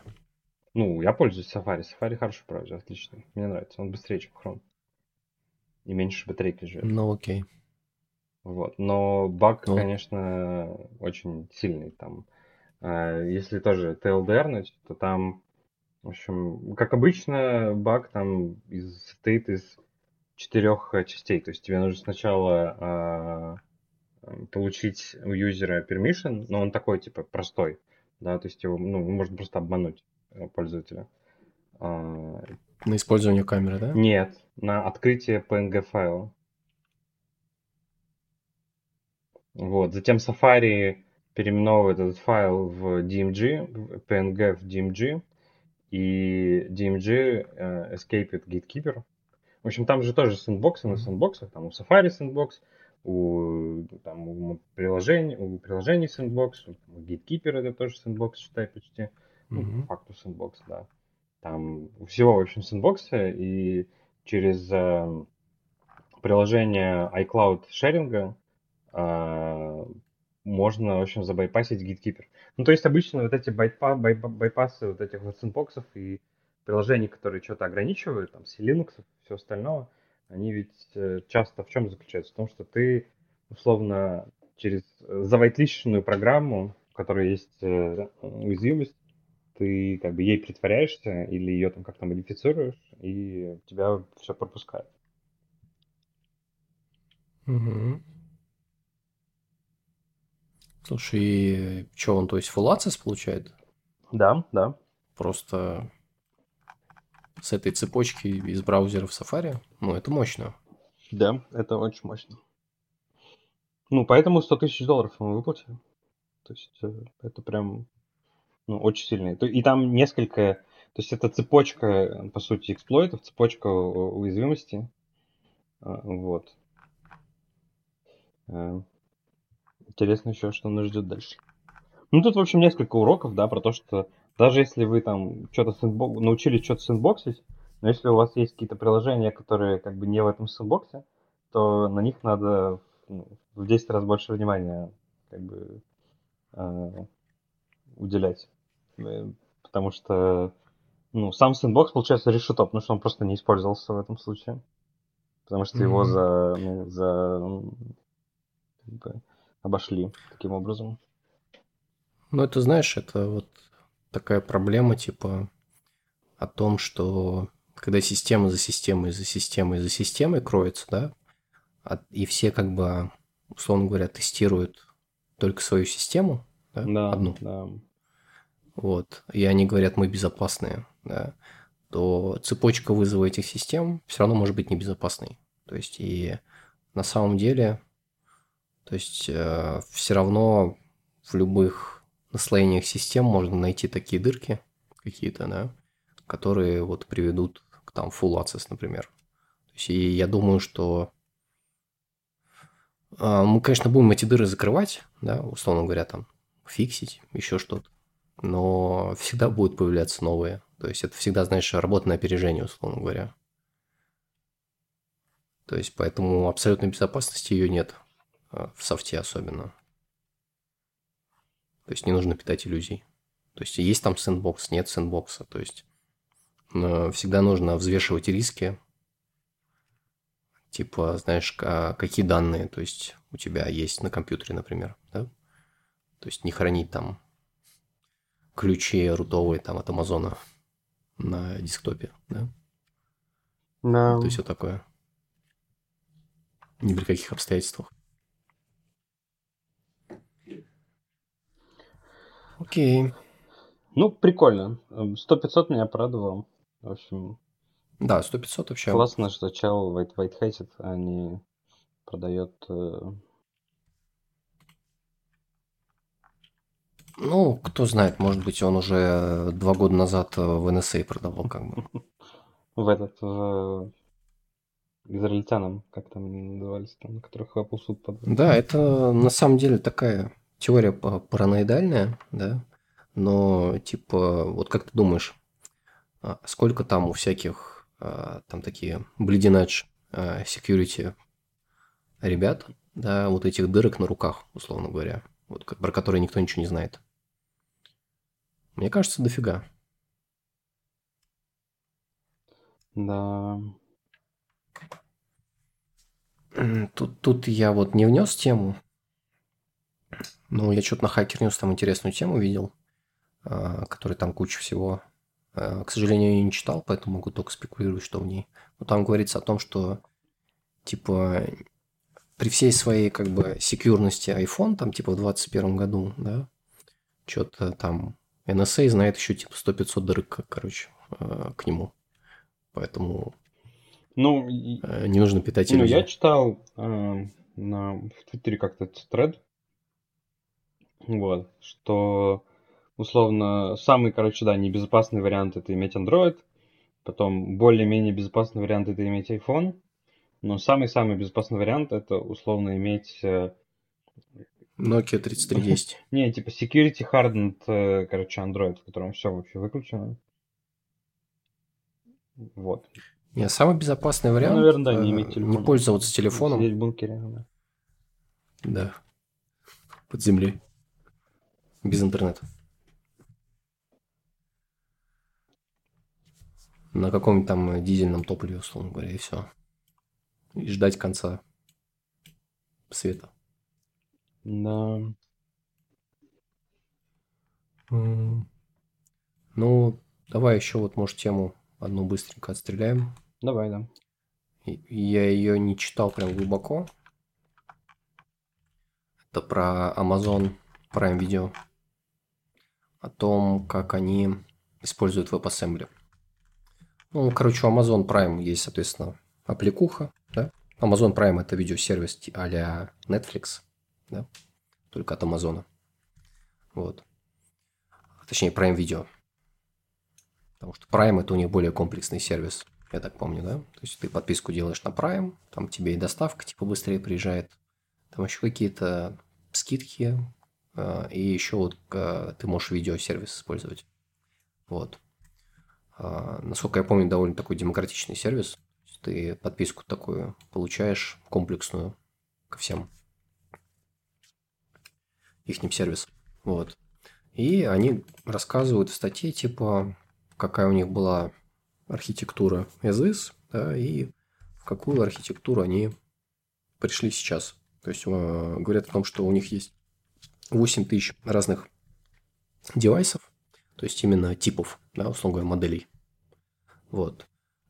Ну, я пользуюсь Safari. Safari хороший браузер, отлично. Мне нравится. Он быстрее, чем Chrome. И меньше батарейки живет. Ну, окей. Вот. Но баг, ну. конечно, очень сильный там. Если тоже ти эл ди ар, то там, в общем, как обычно, баг там из, состоит из четырех частей. То есть тебе нужно сначала... получить у юзера permission, но он такой, типа, простой, да, то есть его, ну, можно просто обмануть пользователя. На использование камеры, да? Нет, на открытие пи эн джи файла. Вот, затем Safari переименовывает этот файл в ди эм джи, пи эн джи в ди эм джи, и ди эм джи uh, escaped gatekeeper. В общем, там же тоже сэндбоксы на сэндбоксах, там у Safari сэндбокс, у, там, у приложений, у приложений сэндбокс, у Gatekeeper это тоже сэндбокс, считай, почти. Mm-hmm. Ну, по факту сэндбокс, да. Там всего, в общем, сэндбокса, и через э, приложение iCloud шеринга э, можно, в общем, забайпасить Gatekeeper. Ну, то есть обычно вот эти байпа, байпа, байпасы вот этих вот сэндбоксов и приложений, которые что-то ограничивают, там, с Linux и все остальное, они ведь часто в чем заключаются? В том, что ты, условно, через завайтлищенную программу, в которой есть уязвимость, ты как бы ей притворяешься или ее там как-то модифицируешь, и тебя все пропускает. Угу. Слушай, и что, он, то есть, full access получает? Да, да. Просто... с этой цепочки из браузера в Safari, ну, это мощно. Да, это очень мощно. Ну, поэтому сто тысяч долларов ему выплатили. То есть это прям, ну, очень сильно. И там несколько, то есть это цепочка, по сути, эксплойтов, цепочка уязвимости. Вот. Интересно еще, что нас ждет дальше. Ну, тут, в общем, несколько уроков, да, про то, что даже если вы там что-то сэндбок... научились что-то сэндбоксить, Но если у вас есть какие-то приложения, которые как бы не в этом сэндбоксе, то на них надо в десять раз больше внимания как бы, э, уделять. Потому что ну, сам сэндбокс, получается, решето, потому что он просто не использовался в этом случае. Потому что mm-hmm. его за, ну, за как бы, обошли таким образом. Ну, это, знаешь, это вот такая проблема, типа, о том, что когда система за системой, за системой, за системой кроется, да, от, и все, как бы, условно говоря, тестируют только свою систему, да, да одну, да. Вот, и они говорят, мы безопасные, да, то цепочка вызова этих систем все равно может быть небезопасной. То есть, и на самом деле, то есть, э, все равно в любых наслоениях систем можно найти такие дырки какие-то, да, которые вот приведут к там full access, например. То есть, и я думаю, что э, мы, конечно, будем эти дыры закрывать, да, условно говоря, там, фиксить, еще что-то, но всегда будут появляться новые. То есть, это всегда, знаешь, работа на опережение, условно говоря. То есть, поэтому абсолютной безопасности ее нет. В софте особенно. То есть, не нужно питать иллюзий. То есть, есть там сэндбокс, нет сэндбокса. То есть, всегда нужно взвешивать риски. Типа, знаешь, какие данные, то есть, у тебя есть на компьютере, например. Да? То есть, не хранить там ключи рутовые там от Амазона на десктопе, да? No. То есть, вот такое. Ни при каких обстоятельствах. Окей. Ну, прикольно. сто пятьсот меня порадовало. В общем... Да, сто пятьсот вообще. Классно, что чел вайтхайтит, а не продает... Ну, кто знает, может быть, он уже два года назад в эн эс а продавал как бы. В этот... в... израильтянам, как там они назывались, там, на которых в Apple суд подал. Да, это на самом деле такая теория параноидальная, да, но типа, вот как ты думаешь, сколько там у всяких, там такие bleeding edge security ребят, да, вот этих дырок на руках, условно говоря, вот про которые никто ничего не знает. Мне кажется, дофига. Да. Тут, тут я вот не внес тему. Ну, я что-то на Hacker News там интересную тему видел, которой там куча всего. К сожалению, я ее не читал, поэтому могу только спекулировать, что в ней. Но там говорится о том, что, типа, при всей своей, как бы, секьюрности iPhone, там, типа, в двадцать первом году, да, что-то там эн эс а знает еще, типа, сто пятьсот дырок, короче, к нему. Поэтому ну, не нужно питать иллюзии. Ну, я читал э, на, в Твиттере как-то тред, вот, что, условно, самый, короче, да, небезопасный вариант — это иметь Android, потом более-менее безопасный вариант — это иметь iPhone, но самый-самый безопасный вариант — это, условно, иметь... Nokia тридцать три десять. Не, типа security hardened, короче, Android, в котором все вообще выключено. Вот. Не, самый безопасный вариант... Ну, наверное, да, не иметь телефона. Не пользоваться телефоном. Сидеть в бункере, да. Да. Под землей. Без интернета. На каком-нибудь там дизельном топливе, условно говоря, и все. И ждать конца света. Да. Mm. Ну, давай еще вот, может, тему одну быстренько отстреляем. Давай, да. Я ее не читал прям глубоко. Это про Amazon Prime Video. О том, как они используют WebAssembly. Ну, короче, у Amazon Prime есть, соответственно, аппликуха, да? Amazon Prime — это видеосервис а-ля Netflix, да? Только от Amazon. Вот. Точнее, Prime Video. Потому что Prime — это у них более комплексный сервис, я так помню, да? То есть, ты подписку делаешь на Prime, там тебе и доставка типа быстрее приезжает, там еще какие-то скидки, и еще вот ты можешь видеосервис использовать. Вот. Насколько я помню, довольно такой демократичный сервис. Ты подписку такую получаешь, комплексную, ко всем. Ихним сервис. Вот. И они рассказывают в статье, типа, какая у них была архитектура as-is, да, и в какую архитектуру они пришли сейчас. То есть, говорят о том, что у них есть восемь тысяч разных девайсов, то есть именно типов, да, условно говоря, моделей. Вот.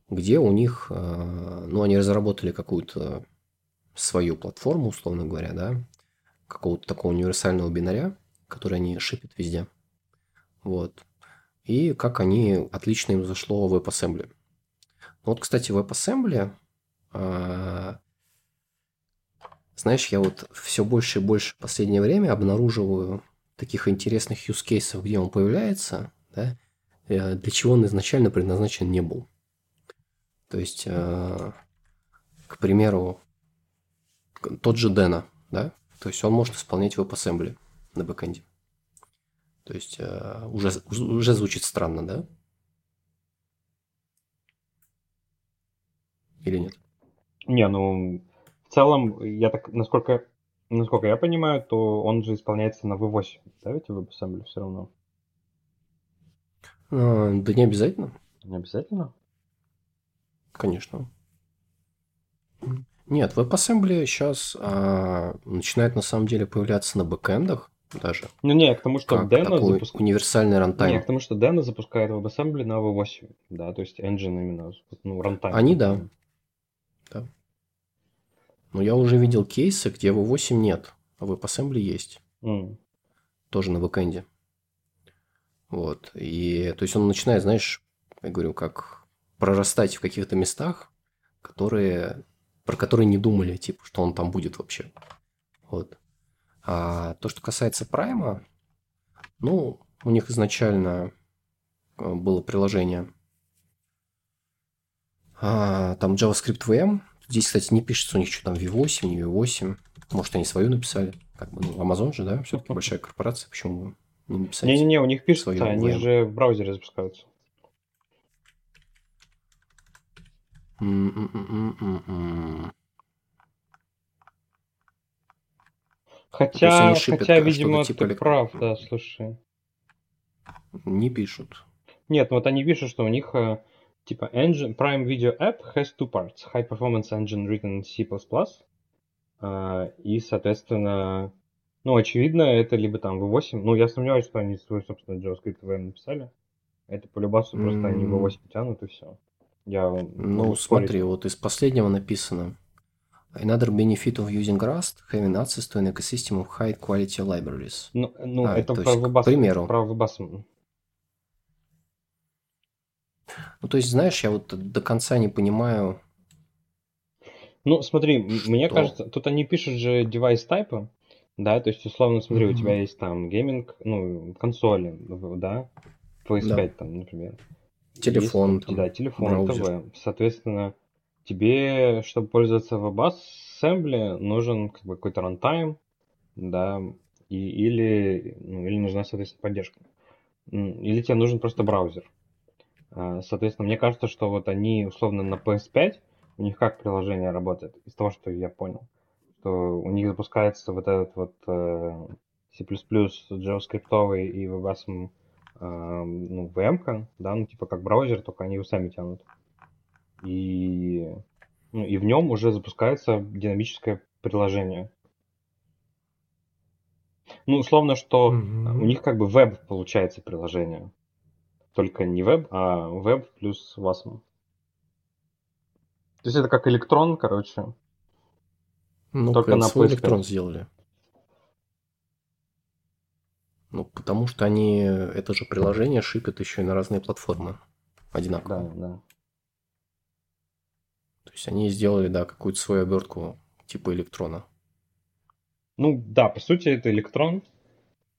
Где у них, ну, они разработали какую-то свою платформу, условно говоря, да, какого-то такого универсального бинаря, который они шипят везде. Вот. И как они, отлично им зашло в WebAssembly. Ну, вот, кстати, в WebAssembly, знаешь, я вот все больше и больше в последнее время обнаруживаю таких интересных юзкейсов, где он появляется, да, для чего он изначально предназначен не был. То есть, к примеру, тот же Deno, да, то есть он может исполнять WebAssembly на бэкэнде. То есть, уже, уже звучит странно, да? Или нет? Не, ну, в целом, я так, насколько, насколько я понимаю, то он же исполняется на ви восемь, да, ведь WebAssembly все равно? А, да не обязательно. Не обязательно? Конечно. Нет, WebAssembly сейчас а, начинает на самом деле появляться на бэкэндах даже. Ну не, к тому, что Deno запускает универсальный рантайм. Не, к тому, что Deno запускает WebAssembly на ви восемь, да, то есть engine именно, ну, рантайм. Они, да. да. Но я уже видел кейсы, где ви восемь нет, а WebAssembly есть. Mm. Тоже на бэкэнде. Вот, и то есть он начинает, знаешь, я говорю, как прорастать в каких-то местах, которые, про которые не думали, типа, что он там будет вообще. Вот. А то, что касается Prime, ну, у них изначально было приложение а, там JavaScript ви эм. Здесь, кстати, не пишется у них, что там ви восемь, не ви восемь. Может, они свою написали. Как бы, ну, Amazon же, да? Все-таки большая корпорация. Почему не написать? Не-не-не, у них пишется, они ви эм же в браузере запускаются. Mm-mm-mm-mm-mm. Хотя, хотя, видимо, типа ты элект... прав, да, слушай. Не пишут. Нет, ну вот они пишут, что у них типа engine, Prime Video App has two parts. High Performance Engine written in си плюс плюс. И, соответственно, ну, очевидно, это либо там ви восемь. Ну, я сомневаюсь, что они свой, собственно, JavaScript ви эм написали. Это по любасу mm-hmm. просто они ви восемь тянут и все. Я ну, смотри, спорить. Вот из последнего написано. Another benefit of using Rust, having access to an ecosystem of high-quality libraries. Ну, ну а, это про WebAssembly. Ну, то есть, знаешь, я вот до конца не понимаю... Ну, смотри, что? Мне кажется, тут они пишут же девайс-тайпы, да, то есть, условно, смотри, mm-hmm. у тебя есть там гейминг, ну, консоли, да, пи эс пять да. там, например. Телефон, есть, там, да, телефон, браузер. ТВ. Соответственно, тебе, чтобы пользоваться WebAssembly, нужен как бы, какой-то рантайм, да, и, или, ну, или нужна, соответственно, поддержка. Или тебе нужен просто браузер. Соответственно, мне кажется, что вот они, условно, на пи эс пять, у них как приложение работает, из того, что я понял, что у них запускается вот этот вот си плюс плюс, JavaScript и WebAssembly, ну, ви эм-ка, да, ну, типа как браузер, только они его сами тянут. И, ну, и в нем уже запускается динамическое приложение. Ну, условно, что mm-hmm. у них как бы веб получается приложение. Только не веб, а веб плюс васм. То есть это как Electron, короче. Ну, только на пи эс пять. Electron сделали. Ну, потому что они это же приложение шипят еще и на разные платформы одинаково. Да, да. То есть они сделали, да, какую-то свою обертку типа электрона. Ну, да, по сути, это электрон,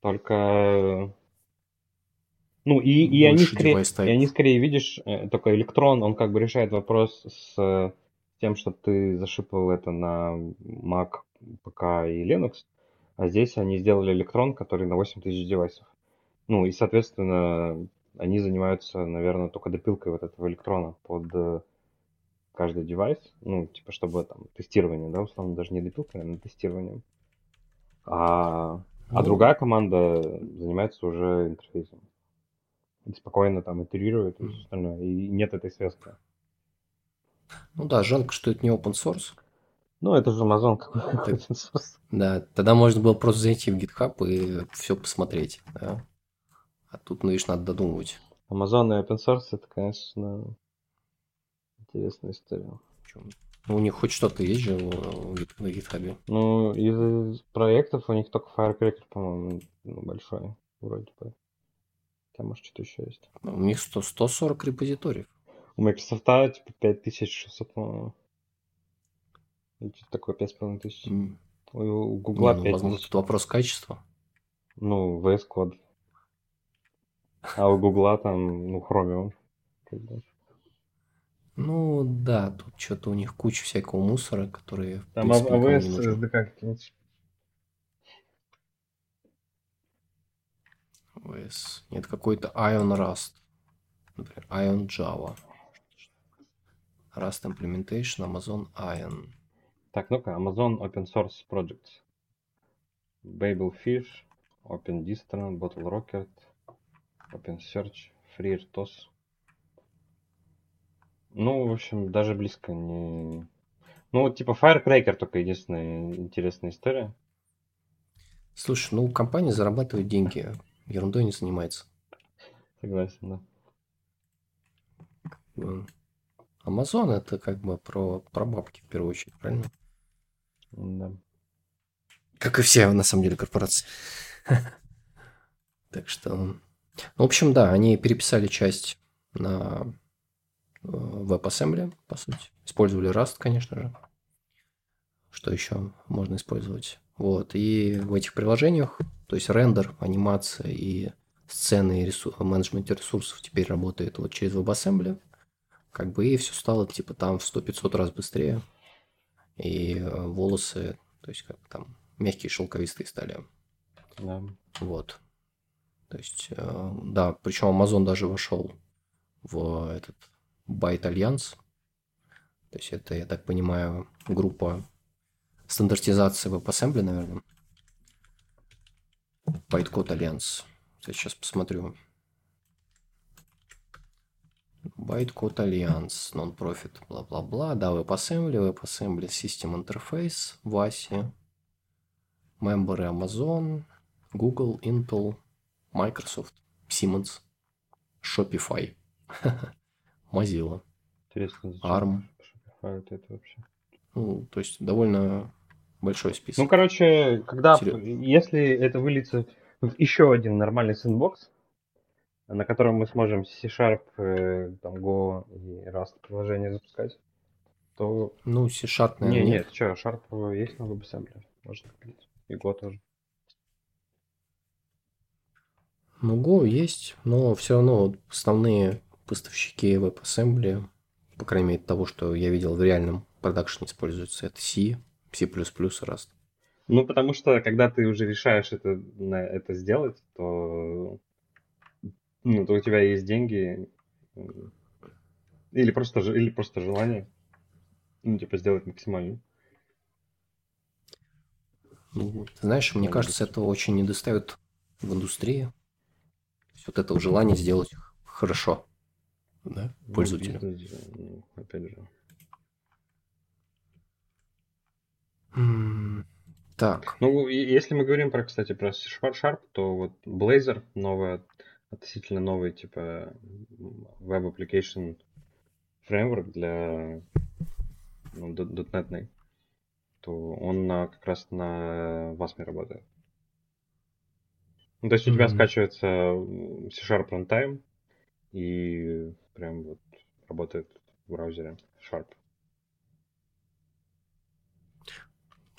только... Ну, и, и, они, скорее, и они скорее, видишь, только электрон, он как бы решает вопрос с тем, что ты зашипал это на Mac, ПК и Linux. А здесь они сделали электрон, который на восемь тысяч девайсов. Ну и, соответственно, они занимаются, наверное, только допилкой вот этого электрона под каждый девайс, ну, типа, чтобы там тестирование, да, условно, даже не допилкой, а на тестирование. А, а другая команда занимается уже интерфейсом. И спокойно там итерирует и все остальное. И нет этой связки. Ну да, жалко, что это не open source. Ну, это же Amazon какой-то open source. Да, тогда можно было просто зайти в GitHub и все посмотреть. Да? А тут, ну, видишь, надо додумывать. Amazon и open source это, конечно, интересная история. Почему? Ну, у них хоть что-то есть же на GitHub. Ну, из проектов у них только Firecracker, по-моему, большой. Вроде бы. Там, может, что-то еще есть. У них сто сорок репозиториев. У Microsoft типа пять тысяч шестьсот, по-моему. Что-то такое, пять с половиной тысяч. Mm. У Google пять тысяч. Ну, возможно, тут вопрос качества. Ну, ви эс Code. А у Google там, ну, Chromium. Ну, да, тут что-то у них куча всякого мусора, которые... Там эй ви эс, эс ди кей какие-нибудь. эй ви эс. Нет, какой-то Ion Rust. Например, Ion Java. Rust Implementation, Amazon Ion. Так, ну-ка, Amazon Open Source Projects. Babelfish, Open Distro, Bottle Rocket, Open Search, FreeRTOS. Ну, в общем, даже близко не... Ну, вот типа Firecracker только единственная интересная история. Слушай, ну, компания зарабатывает деньги, ерундой не занимается. Согласен, да. Amazon это как бы про, про бабки в первую очередь, правильно? Да. Как и все, на самом деле, корпорации. Так что... Ну, в общем, да, они переписали часть на WebAssembly, по сути. Использовали Rust, конечно же. Что еще можно использовать? Вот. И в этих приложениях, то есть рендер, анимация и сцены, и ресурс, менеджмент ресурсов теперь работает вот через WebAssembly. Как бы и все стало типа там в сто-пятьсот раз быстрее. И волосы, то есть как там мягкие, шелковистые стали. Да. Вот. То есть, да, причем Amazon даже вошел в этот Bytecode Alliance. То есть это, я так понимаю, группа стандартизации WebAssembly, наверное. Bytecode Alliance. Я сейчас посмотрю. Bytecode Alliance, non-profit, бла-бла-бла. Да, WebAssembly, WebAssembly System Interface, васи, мемберы Amazon, Google, Intel, Microsoft, Siemens, Shopify, Mozilla, арм. Shopify, вот это вообще. Ну, то есть довольно большой список. Ну, короче, когда, Серьез... если это выльется в еще один нормальный сэндбокс, на котором мы сможем C-Sharp, там, Go и Rust приложения запускать, то... Ну, C-Sharp, наверное, не, нет. Нет, что, Sharp есть на WebAssembly, можно купить. И Go тоже. Ну, Go есть, но все равно основные поставщики WebAssembly, по крайней мере, того, что я видел в реальном продакшене, используются. Это C, C++, Rust. Ну, потому что, когда ты уже решаешь это, это сделать, то... Ну, то у тебя есть деньги или просто, или просто желание, ну, типа, сделать максимально. Ну, ты знаешь, мне кажется, этого очень недостает в индустрии. То есть вот этого желания сделать хорошо, да, пользователю. Ну, опять же. М-м- так. Ну, если мы говорим про, кстати, про C-Sharp, то вот Blazor новая... относительно новый, типа, Web Application Framework для, ну, .дот нет, то он на, как раз на васме работает. Ну, то есть у тебя mm-hmm. скачивается C-Sharp Runtime и прям вот работает в браузере Sharp.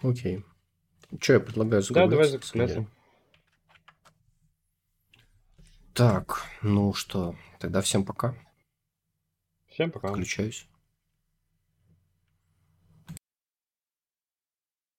Окей. Okay. Что я предлагаю закупать? Да, давай закупляться. Так, ну что, тогда всем пока. Всем пока. Включаюсь.